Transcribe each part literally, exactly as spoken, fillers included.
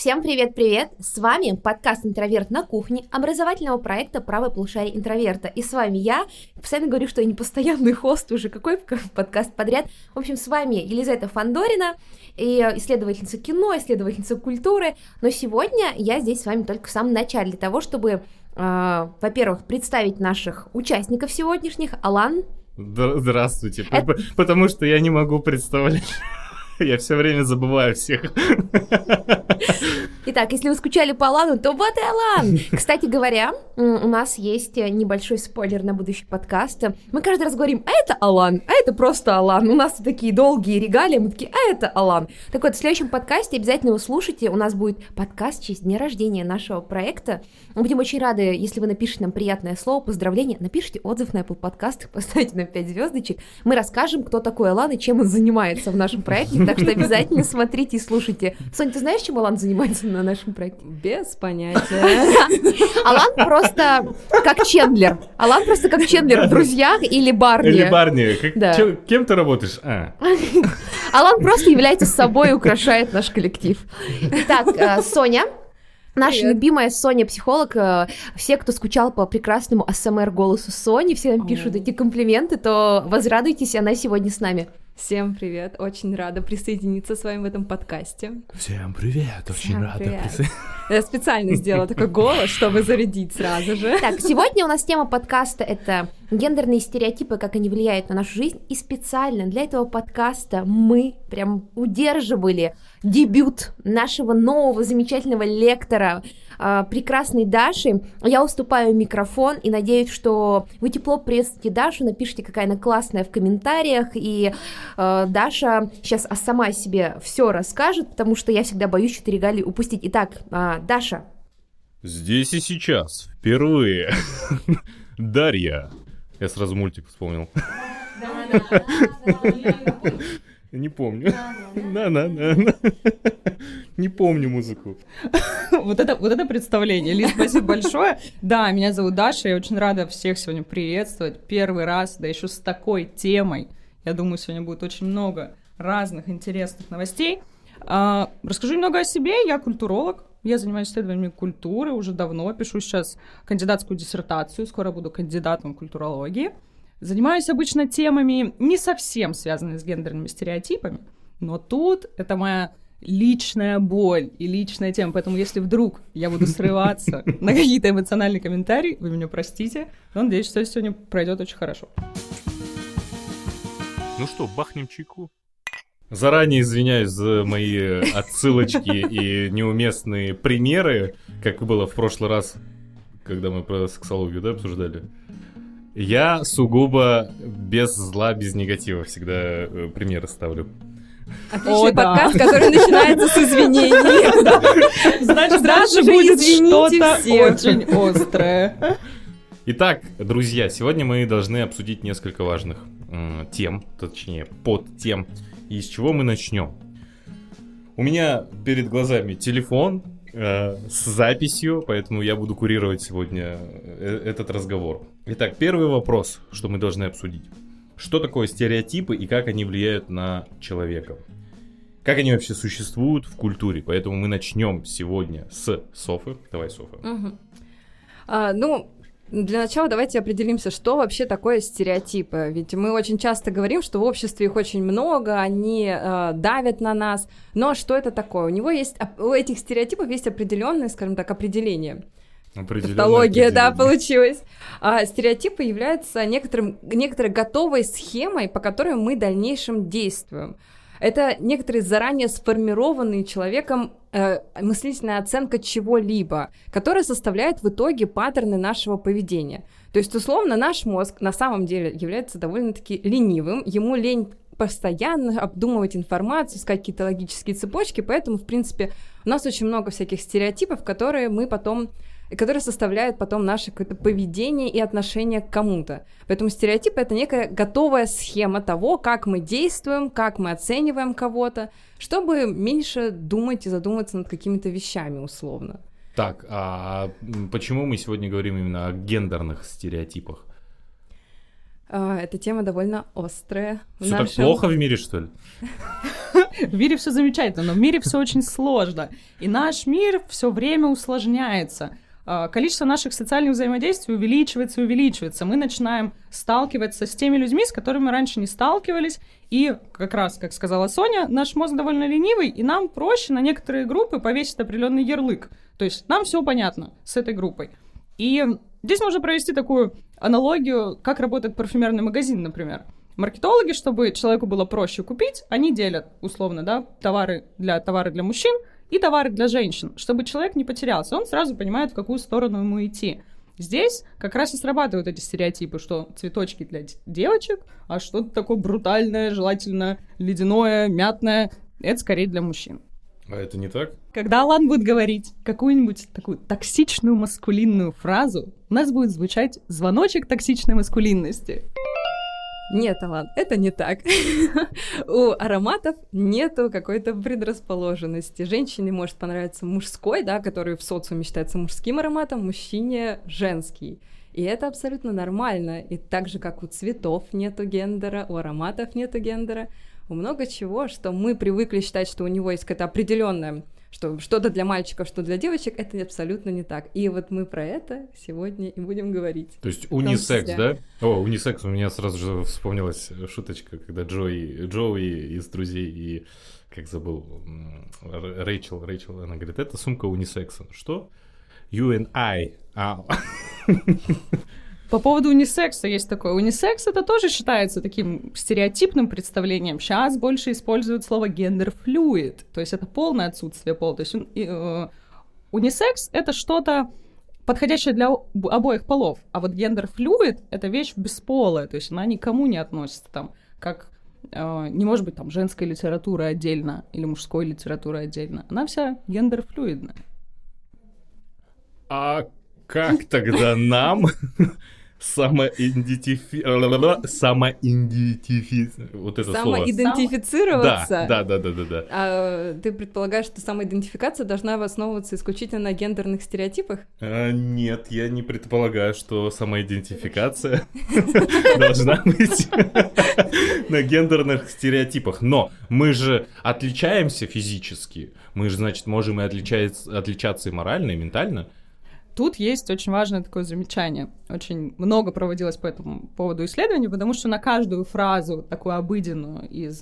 Всем привет-привет! С вами подкаст «Интроверт на кухне» образовательного проекта «Правый полушарий интроверта». И с вами я, постоянно говорю, что я не постоянный хост, уже какой подкаст подряд. В общем, с вами Елизавета Фондорина, исследовательница кино, исследовательница культуры. Но сегодня я здесь с вами только в самом начале для того, чтобы, э, во-первых, представить наших участников сегодняшних. Алан. Здравствуйте. Это... Потому что я не могу представлять... Я все время забываю всех. Итак, если вы скучали по Алану, то вот и Алан. Кстати говоря, у нас есть небольшой спойлер на будущий подкаст. Мы каждый раз говорим, а это Алан, а это просто Алан. У нас такие долгие регалии, мы такие, а это Алан. Так вот, в следующем подкасте обязательно его слушайте. У нас будет подкаст в честь дня рождения нашего проекта. Мы будем очень рады, если вы напишите нам приятное слово, поздравление. Напишите отзыв на Apple подкастах, поставьте нам пять звездочек. Мы расскажем, кто такой Алан и чем он занимается в нашем проекте. Так что обязательно смотрите и слушайте. Соня, ты знаешь, чем Алан занимается на нашем проекте? Без понятия. Алан просто как Чендлер. Алан просто как Чендлер в «Друзьях» или Барни. Или Барни. Как, да. чем, кем ты работаешь? А. Алан просто является собой и украшает наш коллектив. Итак, Соня. Наша Привет. любимая Соня-психолог. Все, кто скучал по прекрасному эй эс эм ар-голосу Сони, все нам пишут О. эти комплименты, то возрадуйтесь, она сегодня с нами. Всем привет, очень рада присоединиться с вами в этом подкасте. Всем привет, очень Всем рада присоединиться. Я специально сделала такой голос, чтобы зарядить сразу же. Так, сегодня у нас тема подкаста — это гендерные стереотипы, как они влияют на нашу жизнь. И специально для этого подкаста мы прям удерживали дебют нашего нового замечательного лектора, прекрасной Даши. Я уступаю микрофон и надеюсь, что вы тепло приветствуете Дашу, напишите, какая она классная, в комментариях, и э, Даша сейчас сама о себе все расскажет, потому что я всегда боюсь что-то регалии упустить. Итак, э, Даша. Здесь и сейчас, впервые, Дарья. Я сразу мультик вспомнил. Не помню. На-на-на. Не помню музыку. Вот это, вот это представление. Лиз, спасибо большое. Да, меня зовут Даша, я очень рада всех сегодня приветствовать. Первый раз, да еще с такой темой. Я думаю, сегодня будет очень много разных интересных новостей. А, расскажу немного о себе. Я культуролог. Я занимаюсь исследованиями культуры уже давно. Пишу сейчас кандидатскую диссертацию. Скоро буду кандидатом культурологии. Занимаюсь обычно темами, не совсем связанными с гендерными стереотипами, но тут это моя личная боль и личная тема, поэтому если вдруг я буду срываться на какие-то эмоциональные комментарии, вы меня простите, но надеюсь, что сегодня пройдет очень хорошо. Ну что, бахнем чайку? Заранее извиняюсь за мои отсылочки и неуместные примеры, как было в прошлый раз, когда мы про сексологию, да, обсуждали. Я сугубо без зла, без негатива всегда примеры ставлю. Отличный О, подкаст, да. который начинается с извинений. Значит, дальше будет что-то очень острое. Итак, друзья, сегодня мы должны обсудить несколько важных тем, точнее, подтем. И с чего мы начнем? У меня перед глазами телефон с записью, поэтому я буду курировать сегодня этот разговор. Итак, первый вопрос, что мы должны обсудить. Что такое стереотипы и как они влияют на человека? Как они вообще существуют в культуре? Поэтому мы начнем сегодня с Софы. Давай, Софа. Угу. А, ну... Для начала давайте определимся, что вообще такое стереотипы. Ведь мы очень часто говорим, что в обществе их очень много, они э, давят на нас. Но что это такое? У него есть, у этих стереотипов есть определенные, скажем так, определения. Тавтология, да, получилась. А, стереотипы являются некоторым, некоторой готовой схемой, по которой мы в дальнейшем действуем. Это некоторые заранее сформированные человеком э, мыслительная оценка чего-либо, которая составляет в итоге паттерны нашего поведения. То есть, условно, наш мозг на самом деле является довольно-таки ленивым, ему лень постоянно обдумывать информацию, искать какие-то логические цепочки, поэтому, в принципе, у нас очень много всяких стереотипов, которые мы потом... которые составляют потом наше какое-то поведение и отношение к кому-то. Поэтому стереотип — это некая готовая схема того, как мы действуем, как мы оцениваем кого-то, чтобы меньше думать и задумываться над какими-то вещами условно. Так, а почему мы сегодня говорим именно о гендерных стереотипах? Эта тема довольно острая. Все нашем... так плохо в мире, что ли? В мире все замечательно, но в мире все очень сложно. И наш мир все время усложняется. Количество наших социальных взаимодействий увеличивается и увеличивается. Мы начинаем сталкиваться с теми людьми, с которыми мы раньше не сталкивались. И как раз, как сказала Соня, наш мозг довольно ленивый, и нам проще на некоторые группы повесить определенный ярлык. То есть нам все понятно с этой группой. И здесь можно провести такую аналогию, как работает парфюмерный магазин, например. Маркетологи, чтобы человеку было проще купить, они делят, условно, да, товары для, товары для мужчин и товары для женщин, чтобы человек не потерялся, он сразу понимает, в какую сторону ему идти. Здесь как раз и срабатывают эти стереотипы, что цветочки для девочек, а что-то такое брутальное, желательно ледяное, мятное, это скорее для мужчин. А это не так? Когда Алан будет говорить какую-нибудь такую токсичную маскулинную фразу, у нас будет звучать звоночек токсичной маскулинности. Нет, Алан, это не так. У ароматов нету какой-то предрасположенности. Женщине может понравиться мужской, да, который в социуме считается мужским ароматом, мужчине женский. И это абсолютно нормально. И так же, как у цветов нету гендера, у ароматов нету гендера, у много чего, что мы привыкли считать, что у него есть какая-то определенная, что что-то для мальчиков, что для девочек, это абсолютно не так. И вот мы про это сегодня и будем говорить. То есть унисекс, да? О, унисекс, у меня сразу же вспомнилась шуточка, когда Джоуи, Джоуи из «Друзей» и, как забыл, Рэйчел, Рэйчел, она говорит, это сумка унисекса. Что? You and I. Ау. По поводу унисекса есть такое. Унисекс — это тоже считается таким стереотипным представлением. Сейчас больше используют слово гендерфлюид, то есть это полное отсутствие пола. То есть унисекс — это что-то подходящее для обоих полов, а вот гендерфлюид — это вещь бесполая, то есть она никому не относится, там, как не может быть там женской литературы отдельно или мужской литературы отдельно. Она вся гендерфлюидная. А как тогда нам... Самоидентифицироваться? Да, да, да, да, да. А ты предполагаешь, что самоидентификация должна основываться исключительно на гендерных стереотипах? А, нет, я не предполагаю, что самоидентификация должна быть на гендерных стереотипах. Но мы же отличаемся физически. Мы же, значит, можем и отличаться и морально, и ментально. Тут есть очень важное такое замечание. Очень много проводилось по этому поводу исследований, потому что на каждую фразу, такую обыденную из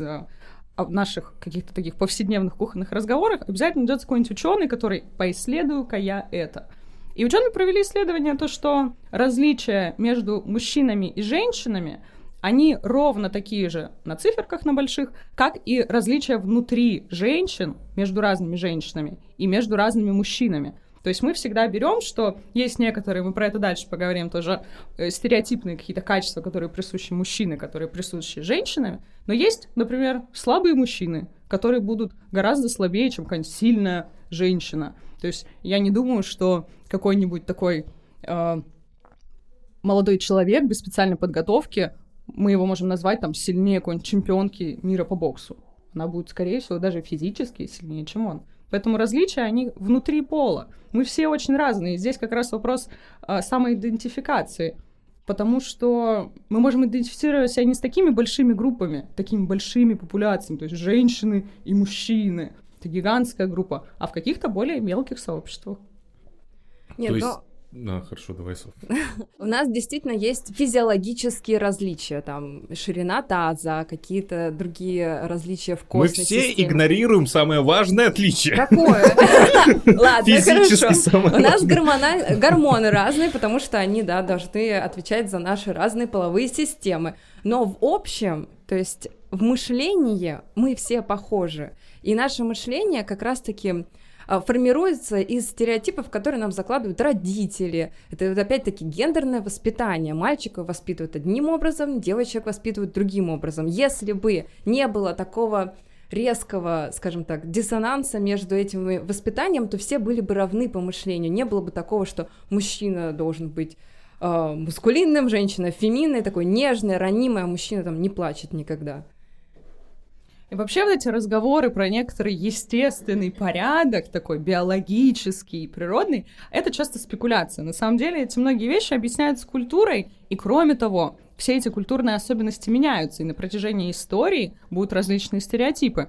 наших каких-то таких повседневных кухонных разговоров, обязательно идет какой-нибудь ученый, который «поисследую-ка я это». И ученые провели исследование, то, что различия между мужчинами и женщинами, они ровно такие же на циферках, на больших, как и различия внутри женщин, между разными женщинами и между разными мужчинами. То есть мы всегда берем, что есть некоторые, мы про это дальше поговорим тоже, э, стереотипные какие-то качества, которые присущи мужчинам, которые присущи женщинам, но есть, например, слабые мужчины, которые будут гораздо слабее, чем какая-нибудь сильная женщина. То есть я не думаю, что какой-нибудь такой э, молодой человек без специальной подготовки, мы его можем назвать там сильнее какой-нибудь чемпионки мира по боксу. Она будет, скорее всего, даже физически сильнее, чем он. Поэтому различия, они внутри пола. Мы все очень разные. Здесь как раз вопрос э, самоидентификации. Потому что мы можем идентифицировать себя не с такими большими группами, такими большими популяциями, то есть женщины и мужчины. Это гигантская группа. А в каких-то более мелких сообществах. Нет, то есть... но... Да, хорошо, давай, Соф. У нас действительно есть физиологические различия, там, ширина таза, какие-то другие различия в костной системе. Мы все игнорируем самое важное отличие. Какое? Ладно, хорошо. У нас гормоны разные, потому что они, да, должны отвечать за наши разные половые системы. Но в общем, то есть в мышлении мы все похожи. И наше мышление как раз-таки... формируется из стереотипов, которые нам закладывают родители. Это вот опять-таки гендерное воспитание. Мальчиков воспитывают одним образом, девочек воспитывают другим образом. Если бы не было такого резкого, скажем так, диссонанса между этим воспитанием, то все были бы равны по мышлению. Не было бы такого, что мужчина должен быть э, маскулинным, женщина феминной, такой нежный, ранимый, а мужчина там не плачет никогда. И вообще вот эти разговоры про некоторый естественный порядок, такой биологический и природный, это часто спекуляция. На самом деле эти многие вещи объясняются культурой, и кроме того, все эти культурные особенности меняются, и на протяжении истории будут различные стереотипы.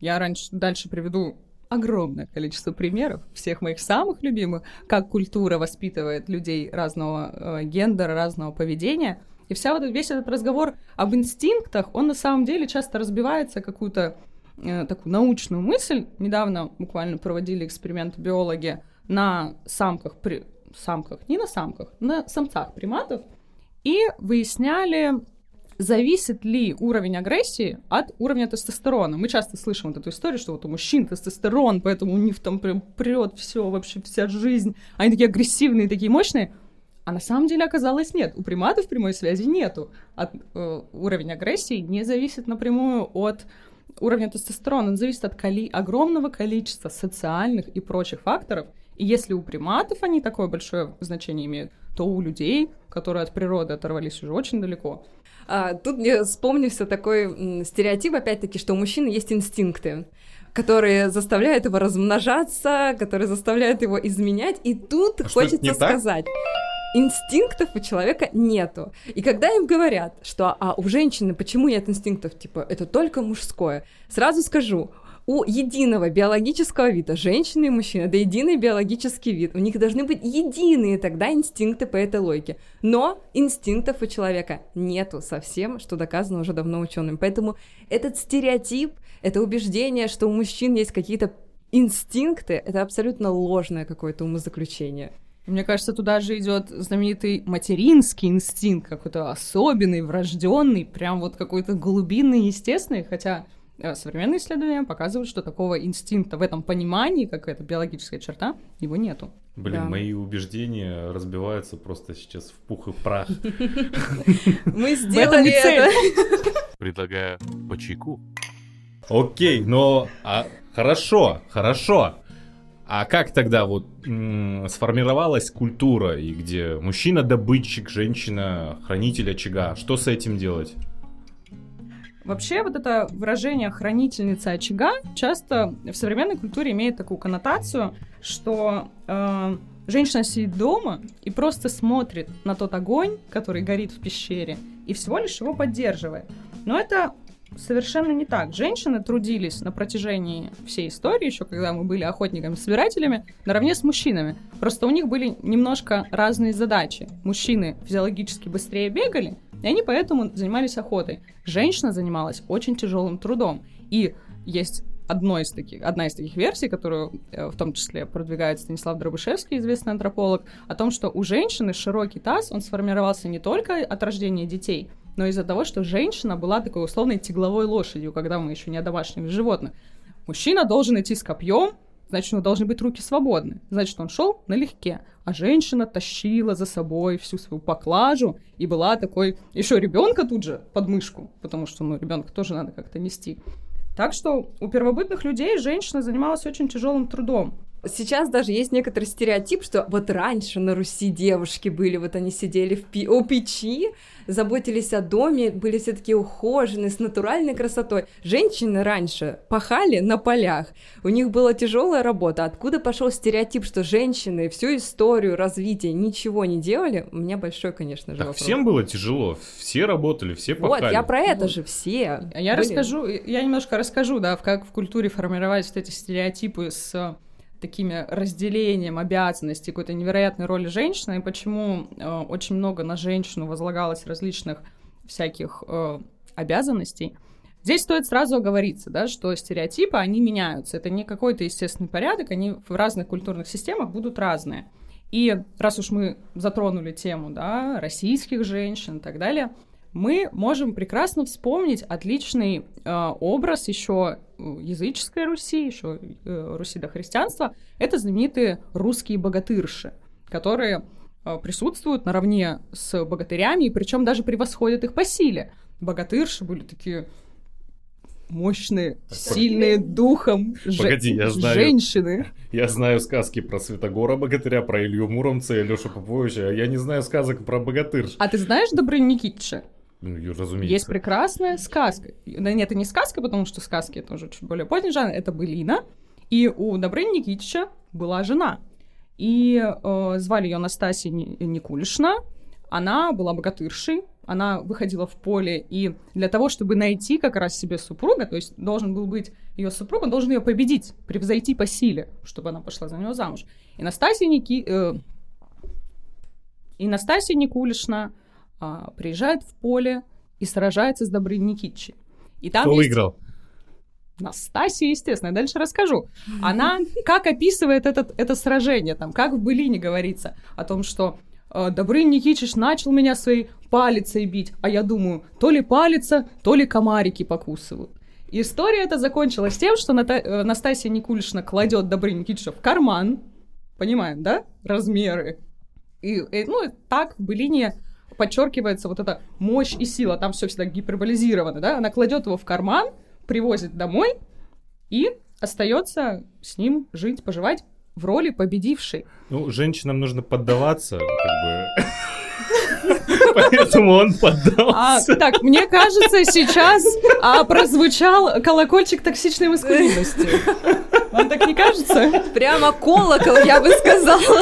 Я раньше, дальше приведу огромное количество примеров, всех моих самых любимых, как культура воспитывает людей разного э, гендера, разного поведения. И вся вот, весь этот разговор об инстинктах, он на самом деле часто разбивается какую-то э, такую научную мысль. Недавно буквально проводили эксперимент биологи на самках, при... самках, не на самках, на самцах приматов, и выясняли, зависит ли уровень агрессии от уровня тестостерона. Мы часто слышим вот эту историю, что вот у мужчин тестостерон, поэтому у них там прям прёт все, вообще вся жизнь. Они такие агрессивные, такие мощные. А на самом деле оказалось нет. У приматов прямой связи нету. От, э, уровень агрессии не зависит напрямую от уровня тестостерона. Он зависит от коли- огромного количества социальных и прочих факторов. И если у приматов они такое большое значение имеют, то у людей, которые от природы оторвались уже очень далеко. А, тут мне вспомнился такой м, стереотип, опять-таки, что у мужчин есть инстинкты, которые заставляют его размножаться, которые заставляют его изменять. И тут а хочется сказать, инстинктов у человека нету. И когда им говорят, что а у женщины почему нет инстинктов, типа это только мужское, сразу скажу, у единого биологического вида, женщины и мужчины, да единый биологический вид, у них должны быть единые тогда инстинкты по этой логике. Но инстинктов у человека нету совсем, что доказано уже давно ученым. Поэтому этот стереотип, это убеждение, что у мужчин есть какие-то инстинкты, это абсолютно ложное какое-то умозаключение. Мне кажется, туда же идет знаменитый материнский инстинкт, какой-то особенный, врожденный, прям вот какой-то глубинный, естественный, хотя... Современные исследования показывают, что такого инстинкта в этом понимании, как это биологическая черта, его нету. Блин, да. Мои убеждения разбиваются просто сейчас в пух и прах. Мы сделали это. Предлагаю по чайку. Окей, но хорошо, хорошо. А как тогда вот сформировалась культура, и где мужчина добытчик, женщина хранитель очага? Что с этим делать? Вообще вот это выражение «хранительница очага» часто в современной культуре имеет такую коннотацию, что э, женщина сидит дома и просто смотрит на тот огонь, который горит в пещере, и всего лишь его поддерживает. Но это совершенно не так. Женщины трудились на протяжении всей истории, еще когда мы были охотниками-собирателями, наравне с мужчинами. Просто у них были немножко разные задачи. Мужчины физиологически быстрее бегали, и они поэтому занимались охотой. Женщина занималась очень тяжелым трудом. И есть одно из таких, одна из таких версий, которую в том числе продвигает Станислав Дробышевский, известный антрополог, о том, что у женщины широкий таз, он сформировался не только от рождения детей, но из-за того, что женщина была такой условной тягловой лошадью, когда мы еще не одомашнили животных. Мужчина должен идти с копьем, значит, у него должны быть руки свободны, значит, он шел налегке. А женщина тащила за собой всю свою поклажу и была такой... Еще ребенка тут же под мышку, потому что, ну, ребенка тоже надо как-то нести. Так что у первобытных людей женщина занималась очень тяжелым трудом. Сейчас даже есть некоторый стереотип, что вот раньше на Руси девушки были, вот они сидели в пи- у печи, заботились о доме, были все такие ухоженные, с натуральной красотой. Женщины раньше пахали на полях, у них была тяжелая работа. Откуда пошел стереотип, что женщины всю историю развития ничего не делали? У меня большой, конечно же, так вопрос. Всем было тяжело, все работали, все пахали. Вот, я про это же, все. Я были. расскажу, я немножко расскажу, да, как в культуре формировались вот эти стереотипы с... такими разделением обязанностей, какой-то невероятной роли женщины, и почему э, очень много на женщину возлагалось различных всяких э, обязанностей. Здесь стоит сразу оговориться, да, что стереотипы, они меняются. Это не какой-то естественный порядок, они в разных культурных системах будут разные. И раз уж мы затронули тему, да, российских женщин и так далее, мы можем прекрасно вспомнить отличный э, образ еще языческой Руси, еще э, Руси до христианства. Это знаменитые русские богатырши, которые э, присутствуют наравне с богатырями, и причем даже превосходят их по силе. Богатырши были такие мощные, сильные духом же- Погоди, я знаю, женщины. Я знаю сказки про Святогора Богатыря, про Илью Муромца и Лёшу Поповича, а я не знаю сказок про богатырш. А ты знаешь Добрыню Никитича? Ну, разумеется. Есть прекрасная сказка. Да нет, это не сказка, потому что сказки — это уже чуть более поздний жанр, это былина. И у Добрыни Никитича была жена. И э, звали ее Настасья Никулешна. Она была богатыршей. она выходила в поле, и для того, чтобы найти как раз себе супруга, то есть должен был быть ее супруг, он должен ее победить, превзойти по силе, чтобы она пошла за него замуж. И Настасья, Ники... э... и Настасья Никулешна э, приезжает в поле и сражается с Добрыней Никитичем. И там Кто есть... выиграл? Настасья, естественно, я дальше расскажу. Она как описывает этот, это сражение, там, как в былине говорится о том, что Добрыня Никитич начал меня своей палицей бить, а я думаю, то ли палица, то ли комарики покусывают. И история эта закончилась тем, что Ната- Настасья Никулешна кладет Добрыню Никитича в карман, понимаем, да, размеры, и, и ну, так в былине подчеркивается вот эта мощь и сила, там все всегда гиперболизировано, да, она кладет его в карман, привозит домой и остается с ним жить, поживать в роли победившей. Ну, женщинам нужно поддаваться, как бы. Поэтому он поддался. Так, мне кажется, сейчас прозвучал колокольчик токсичной маскулинности. Вам так не кажется? Прямо колокол, я бы сказала.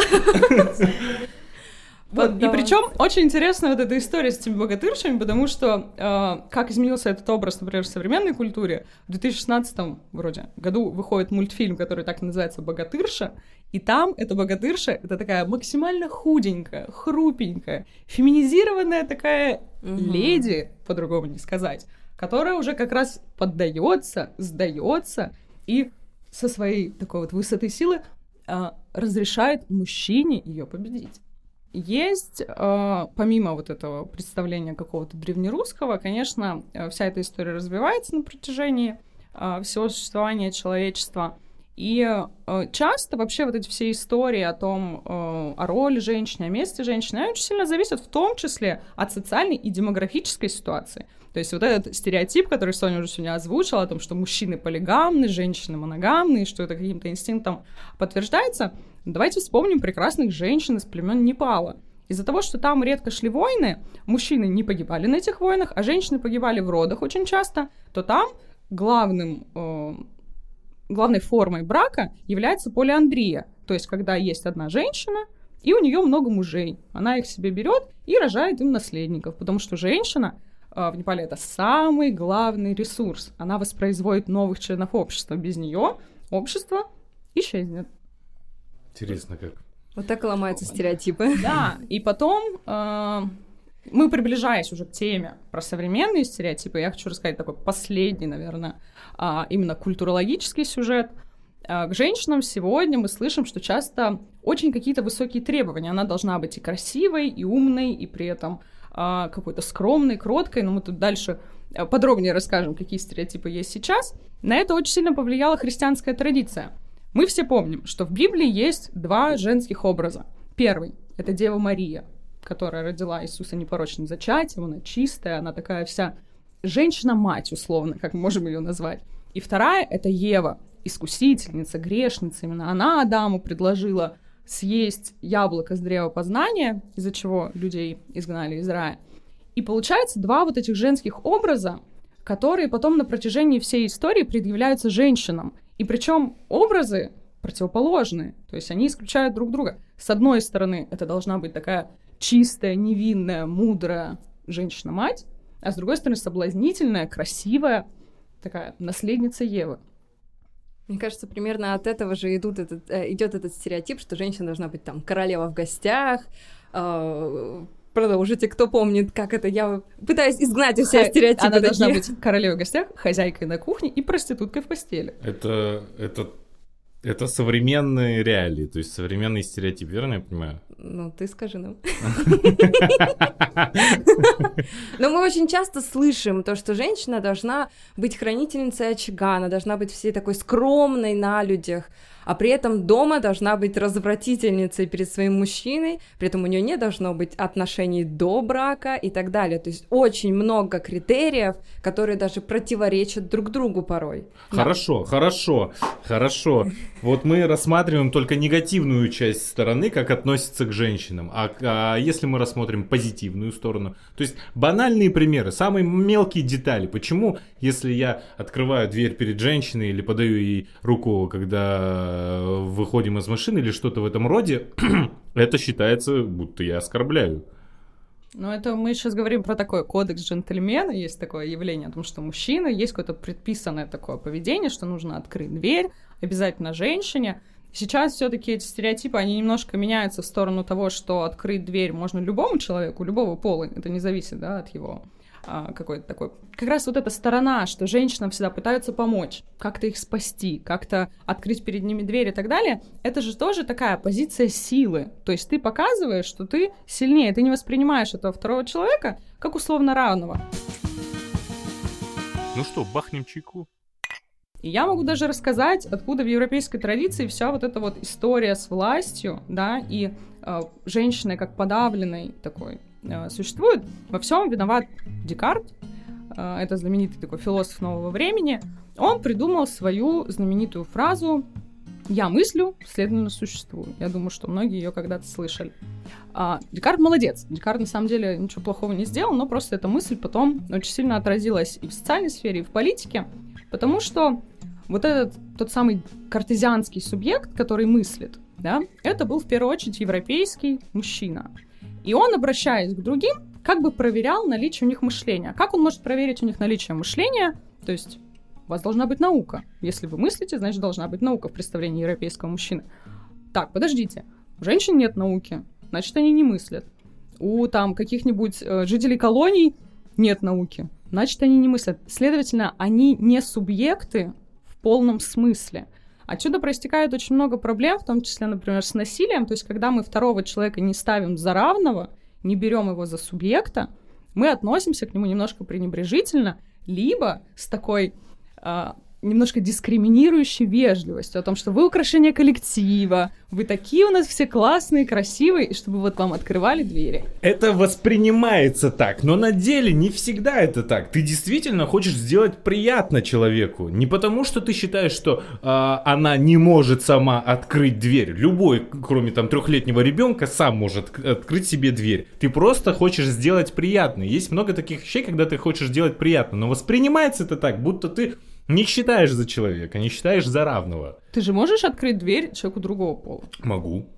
Вот, и причем очень интересна вот эта история с этими богатыршами, потому что э, как изменился этот образ, например, в современной культуре. В две тысячи шестнадцатом вроде году выходит мультфильм, который так называется «Богатырша», и там эта богатырша, это такая максимально худенькая, хрупенькая, феминизированная такая угу. леди, по-другому не сказать, которая уже как раз поддается, сдается и со своей такой вот высоты силы э, разрешает мужчине ее победить. Есть, э, помимо вот этого представления какого-то древнерусского, конечно, э, вся эта история развивается на протяжении э, всего существования человечества. И э, часто вообще вот эти все истории о том, э, о роли женщины, о месте женщины, они очень сильно зависят в том числе от социальной и демографической ситуации. То есть вот этот стереотип, который Соня уже сегодня озвучила, о том, что мужчины полигамны, женщины моногамны, что это каким-то инстинктом подтверждается. Давайте вспомним прекрасных женщин из племен Непала. Из-за того, что там редко шли войны, мужчины не погибали на этих войнах, а женщины погибали в родах очень часто, то там главным, э, главной формой брака является полиандрия. То есть, когда есть одна женщина, и у нее много мужей. Она их себе берет и рожает им наследников, потому что женщина... в Непале это самый главный ресурс. Она воспроизводит новых членов общества. Без нее общество исчезнет. Интересно как. Вот так ломаются стереотипы. Да, и потом э, мы, приближаясь уже к теме про современные стереотипы, я хочу рассказать такой последний, наверное, э, именно культурологический сюжет. Э, к женщинам сегодня мы слышим, что часто очень какие-то высокие требования. Она должна быть и красивой, и умной, и при этом... какой-то скромной, кроткой, но мы тут дальше подробнее расскажем, какие стереотипы есть сейчас. На это очень сильно повлияла христианская традиция. Мы все помним, что в Библии есть два женских образа. Первый — это Дева Мария, которая родила Иисуса непорочным зачатием, она чистая, она такая вся женщина-мать, условно, как мы можем ее назвать. И вторая — это Ева, искусительница, грешница. Именно она Адаму предложила съесть яблоко с древа познания, из-за чего людей изгнали из рая. И получается два вот этих женских образа, которые потом на протяжении всей истории предъявляются женщинам. И причем образы противоположные, то есть они исключают друг друга. С одной стороны, это должна быть такая чистая, невинная, мудрая женщина-мать, а с другой стороны, соблазнительная, красивая, такая наследница Евы. Мне кажется, примерно от этого же идут этот, идет этот стереотип, что женщина должна быть там королева в гостях. Э, продолжите, кто помнит, как это. Я пытаюсь изгнать все Ха- стереотипы. Она такие. Должна быть королевой в гостях, хозяйкой на кухне и проституткой в постели. Это, это, это современные реалии, то есть современный стереотип, верно я понимаю? Ну, ты скажи нам. Но мы очень часто слышим то, что женщина должна быть хранительницей очага, она должна быть всей такой скромной на людях, а при этом дома должна быть развратительницей перед своим мужчиной, при этом у нее не должно быть отношений до брака и так далее. То есть очень много критериев, которые даже противоречат друг другу порой. Хорошо, да. хорошо, хорошо. Вот мы рассматриваем только негативную часть стороны, как относится к женщинам. А, а если мы рассмотрим позитивную сторону, то есть банальные примеры, самые мелкие детали. Почему, если я открываю дверь перед женщиной или подаю ей руку, когда выходим из машины или что-то в этом роде, это считается, будто я оскорбляю. Ну, это мы сейчас говорим про такой кодекс джентльмена, есть такое явление о том, что мужчина, есть какое-то предписанное такое поведение, что нужно открыть дверь, обязательно женщине. Сейчас все-таки эти стереотипы, они немножко меняются в сторону того, что открыть дверь можно любому человеку, любого пола, это не зависит, да, от его а, какой-то такой... Как раз вот эта сторона, что женщинам всегда пытаются помочь, как-то их спасти, как-то открыть перед ними дверь и так далее, это же тоже такая позиция силы, то есть ты показываешь, что ты сильнее, ты не воспринимаешь этого второго человека как условно равного. Ну что, бахнем чайку? И я могу даже рассказать, откуда в европейской традиции вся вот эта вот история с властью, да, и э, женщиной как подавленной такой э, существует. Во всем виноват Декарт, э, это знаменитый такой философ нового времени. Он придумал свою знаменитую фразу «Я мыслю, следовательно, существую». Я думаю, что многие ее когда-то слышали. А, Декарт молодец. Декарт, на самом деле, ничего плохого не сделал, но просто эта мысль потом очень сильно отразилась и в социальной сфере, и в политике. Потому что вот этот тот самый картезианский субъект, который мыслит, да, это был в первую очередь европейский мужчина. И он, обращаясь к другим, как бы проверял наличие у них мышления. Как он может проверить у них наличие мышления? То есть у вас должна быть наука. Если вы мыслите, значит, должна быть наука в представлении европейского мужчины. Так, подождите, у женщин нет науки, значит, они не мыслят. У там каких-нибудь э, жителей колоний нет науки. Значит, они не мыслят. Следовательно, они не субъекты в полном смысле. Отсюда проистекает очень много проблем, в том числе, например, с насилием. То есть, когда мы второго человека не ставим за равного, не берем его за субъекта, мы относимся к нему немножко пренебрежительно, либо с такой э, немножко дискриминирующей вежливостью о том, что вы украшение коллектива, вы такие у нас все классные, красивые, и чтобы вот вам открывали двери. Это воспринимается так, но на деле не всегда это так. Ты действительно хочешь сделать приятно человеку. Не потому, что ты считаешь, что э, она не может сама открыть дверь. Любой, кроме там трехлетнего ребенка, сам может открыть себе дверь. Ты просто хочешь сделать приятно. Есть много таких вещей, когда ты хочешь делать приятно, но воспринимается это так, будто ты не считаешь за человека, не считаешь за равного. Ты же можешь открыть дверь человеку другого пола? Могу.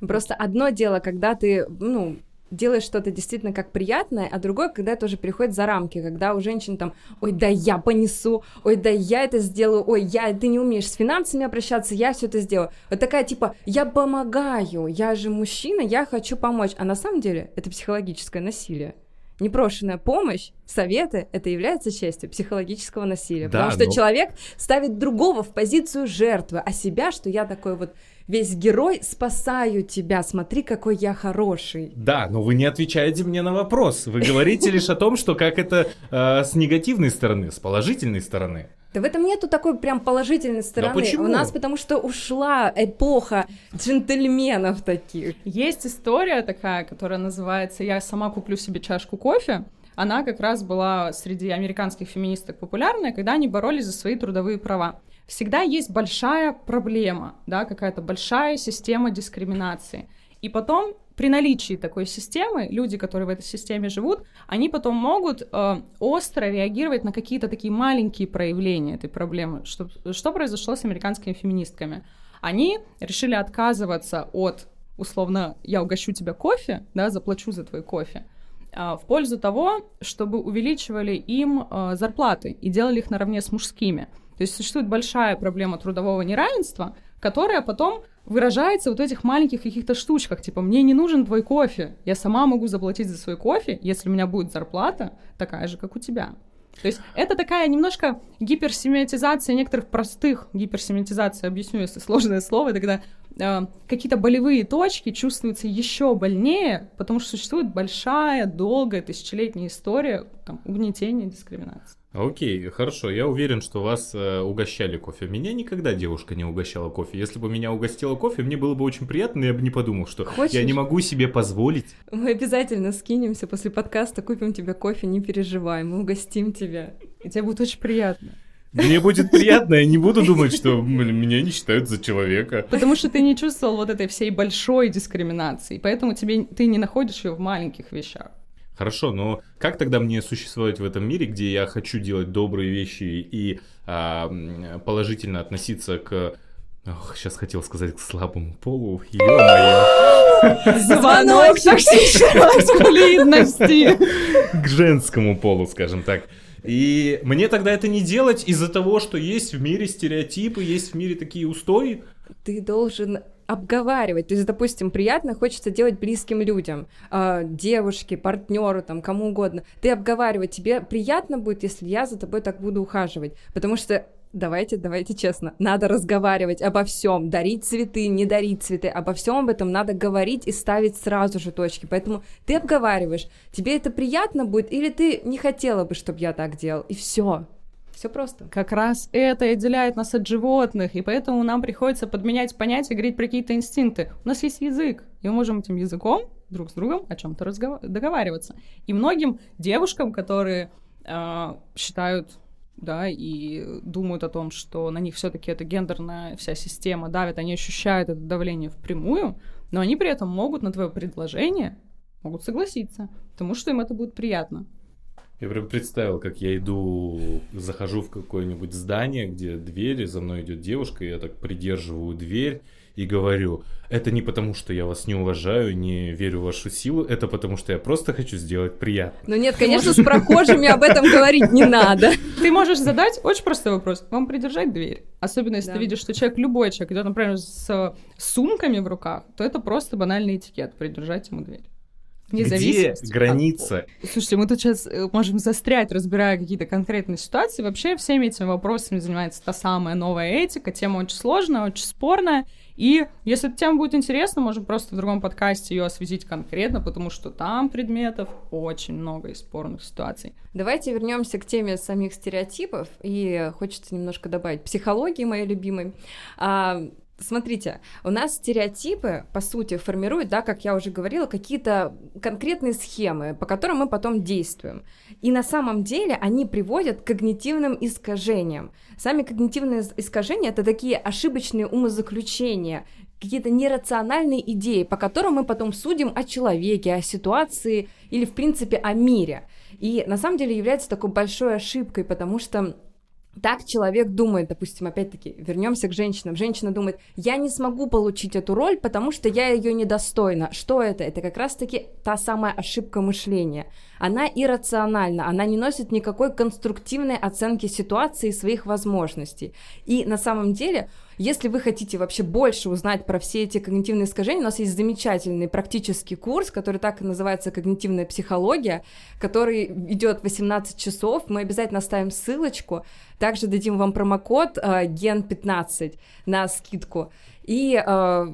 Просто одно дело, когда ты, ну, делаешь что-то действительно как приятное, а другое, когда это уже переходит за рамки, когда у женщин там, ой, да я понесу, ой, да я это сделаю, ой, я, ты не умеешь с финансами обращаться, я все это сделаю. Вот такая типа, я помогаю, я же мужчина, я хочу помочь. А на самом деле это психологическое насилие. Непрошенная помощь, советы, это является частью психологического насилия, да, потому что но... человек ставит другого в позицию жертвы, а себя, что я такой вот весь герой, спасаю тебя, смотри, какой я хороший. Да, но вы не отвечаете мне на вопрос, вы говорите лишь о том, что как это с негативной стороны, с положительной стороны. Да в этом нету такой прям положительной стороны. Да почему? У нас потому что ушла эпоха джентльменов таких. Есть история такая, которая называется «Я сама куплю себе чашку кофе». Она как раз была среди американских феминисток популярная, когда они боролись за свои трудовые права. Всегда есть большая проблема, да, какая-то большая система дискриминации. И потом при наличии такой системы, люди, которые в этой системе живут, они потом могут э, остро реагировать на какие-то такие маленькие проявления этой проблемы. Что, что произошло с американскими феминистками? Они решили отказываться от, условно, я угощу тебя кофе, да, заплачу за твой кофе, э, в пользу того, чтобы увеличивали им э, зарплаты и делали их наравне с мужскими. То есть существует большая проблема трудового неравенства, которая потом выражается вот в этих маленьких каких-то штучках, типа «мне не нужен твой кофе, я сама могу заплатить за свой кофе, если у меня будет зарплата такая же, как у тебя». То есть это такая немножко гиперсемиотизация некоторых простых, гиперсемиотизация, объясню, если сложное слово, это когда э, какие-то болевые точки чувствуются еще больнее, потому что существует большая, долгая, тысячелетняя история там, угнетения, дискриминации. Окей, хорошо, я уверен, что вас э, угощали кофе. Меня никогда девушка не угощала кофе. Если бы меня угостила кофе, мне было бы очень приятно, я бы не подумал, что Хочешь? Я не могу себе позволить. Мы обязательно скинемся после подкаста, купим тебе кофе, не переживай, мы угостим тебя. И тебе будет очень приятно. Мне будет приятно, я не буду думать, что меня не считают за человека. Потому что ты не чувствовал вот этой всей большой дискриминации, поэтому тебе, ты не находишь ее в маленьких вещах. Хорошо, но как тогда мне существовать в этом мире, где я хочу делать добрые вещи и а, положительно относиться к... Ох, сейчас хотел сказать к слабому полу. Ё-моё. Звонок токсичной маскулинности. К женскому полу, скажем так. И мне тогда это не делать из-за того, что есть в мире стереотипы, есть в мире такие устои. Ты должен обговаривать. То есть, допустим, приятно хочется делать близким людям, э, девушке, партнеру, там, кому угодно. Ты обговаривать. Тебе приятно будет, если я за тобой так буду ухаживать. Потому что Давайте, давайте честно, надо разговаривать обо всем, дарить цветы, не дарить цветы, обо всем об этом надо говорить и ставить сразу же точки, поэтому ты обговариваешь, тебе это приятно будет или ты не хотела бы, чтобы я так делал, и все. Все просто. Как раз это отделяет нас от животных, и поэтому нам приходится подменять понятия, говорить про какие-то инстинкты. У нас есть язык, и мы можем этим языком друг с другом о чем-то разговар- договариваться. И многим девушкам, которые э, считают... да, и думают о том, что на них все-таки эта гендерная вся система давит, они ощущают это давление впрямую, но они при этом могут на твое предложение могут согласиться, потому что им это будет приятно. Я прям представил, как я иду, захожу в какое-нибудь здание, где двери, за мной идет девушка, и я так придерживаю дверь и говорю, это не потому, что я вас не уважаю, не верю в вашу силу, это потому, что я просто хочу сделать приятно. Ну нет, конечно, с прохожими об этом говорить не надо. Ты можешь задать очень простой вопрос, вам придержать дверь? Особенно, если ты видишь, что человек, любой человек идет, например, с сумками в руках, то это просто банальный этикет, придержать ему дверь. Где граница? Слушайте, мы тут сейчас можем застрять, разбирая какие-то конкретные ситуации. Вообще всеми этими вопросами занимается та самая новая этика. Тема очень сложная, очень спорная. И если эта тема будет интересна, можем просто в другом подкасте ее осветить конкретно, потому что там предметов очень много и спорных ситуаций. Давайте вернемся к теме самих стереотипов. И хочется немножко добавить психологии моей любимой. Смотрите, у нас стереотипы, по сути, формируют, да, как я уже говорила, какие-то конкретные схемы, по которым мы потом действуем. И на самом деле они приводят к когнитивным искажениям. Сами когнитивные искажения — это такие ошибочные умозаключения, какие-то нерациональные идеи, по которым мы потом судим о человеке, о ситуации или, в принципе, о мире. И на самом деле является такой большой ошибкой, потому что так человек думает, допустим, опять-таки, вернемся к женщинам. Женщина думает, я не смогу получить эту роль, потому что я ее недостойна. Что это? Это как раз-таки та самая ошибка мышления. Она иррациональна, она не носит никакой конструктивной оценки ситуации и своих возможностей. И на самом деле, если вы хотите вообще больше узнать про все эти когнитивные искажения, у нас есть замечательный практический курс, который так и называется «Когнитивная психология», который идет восемнадцать часов, мы обязательно оставим ссылочку, также дадим вам промокод э, ген пятнадцать на скидку, и э,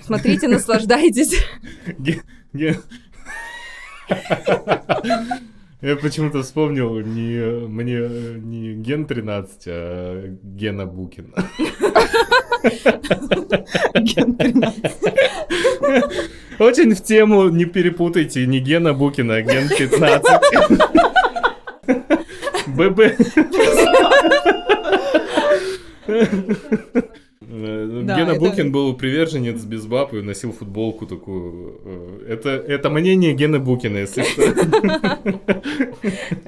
смотрите, наслаждайтесь. Я почему-то вспомнил не, мне, не ген тринадцать, а Гена Букина. ген тринадцать. Очень в тему, не перепутайте, не Гена Букина, а ген пятнадцать. ББ. Да, Гена это... Букин был приверженец без баб и носил футболку такую. Это, это мнение Гена Букина, если что.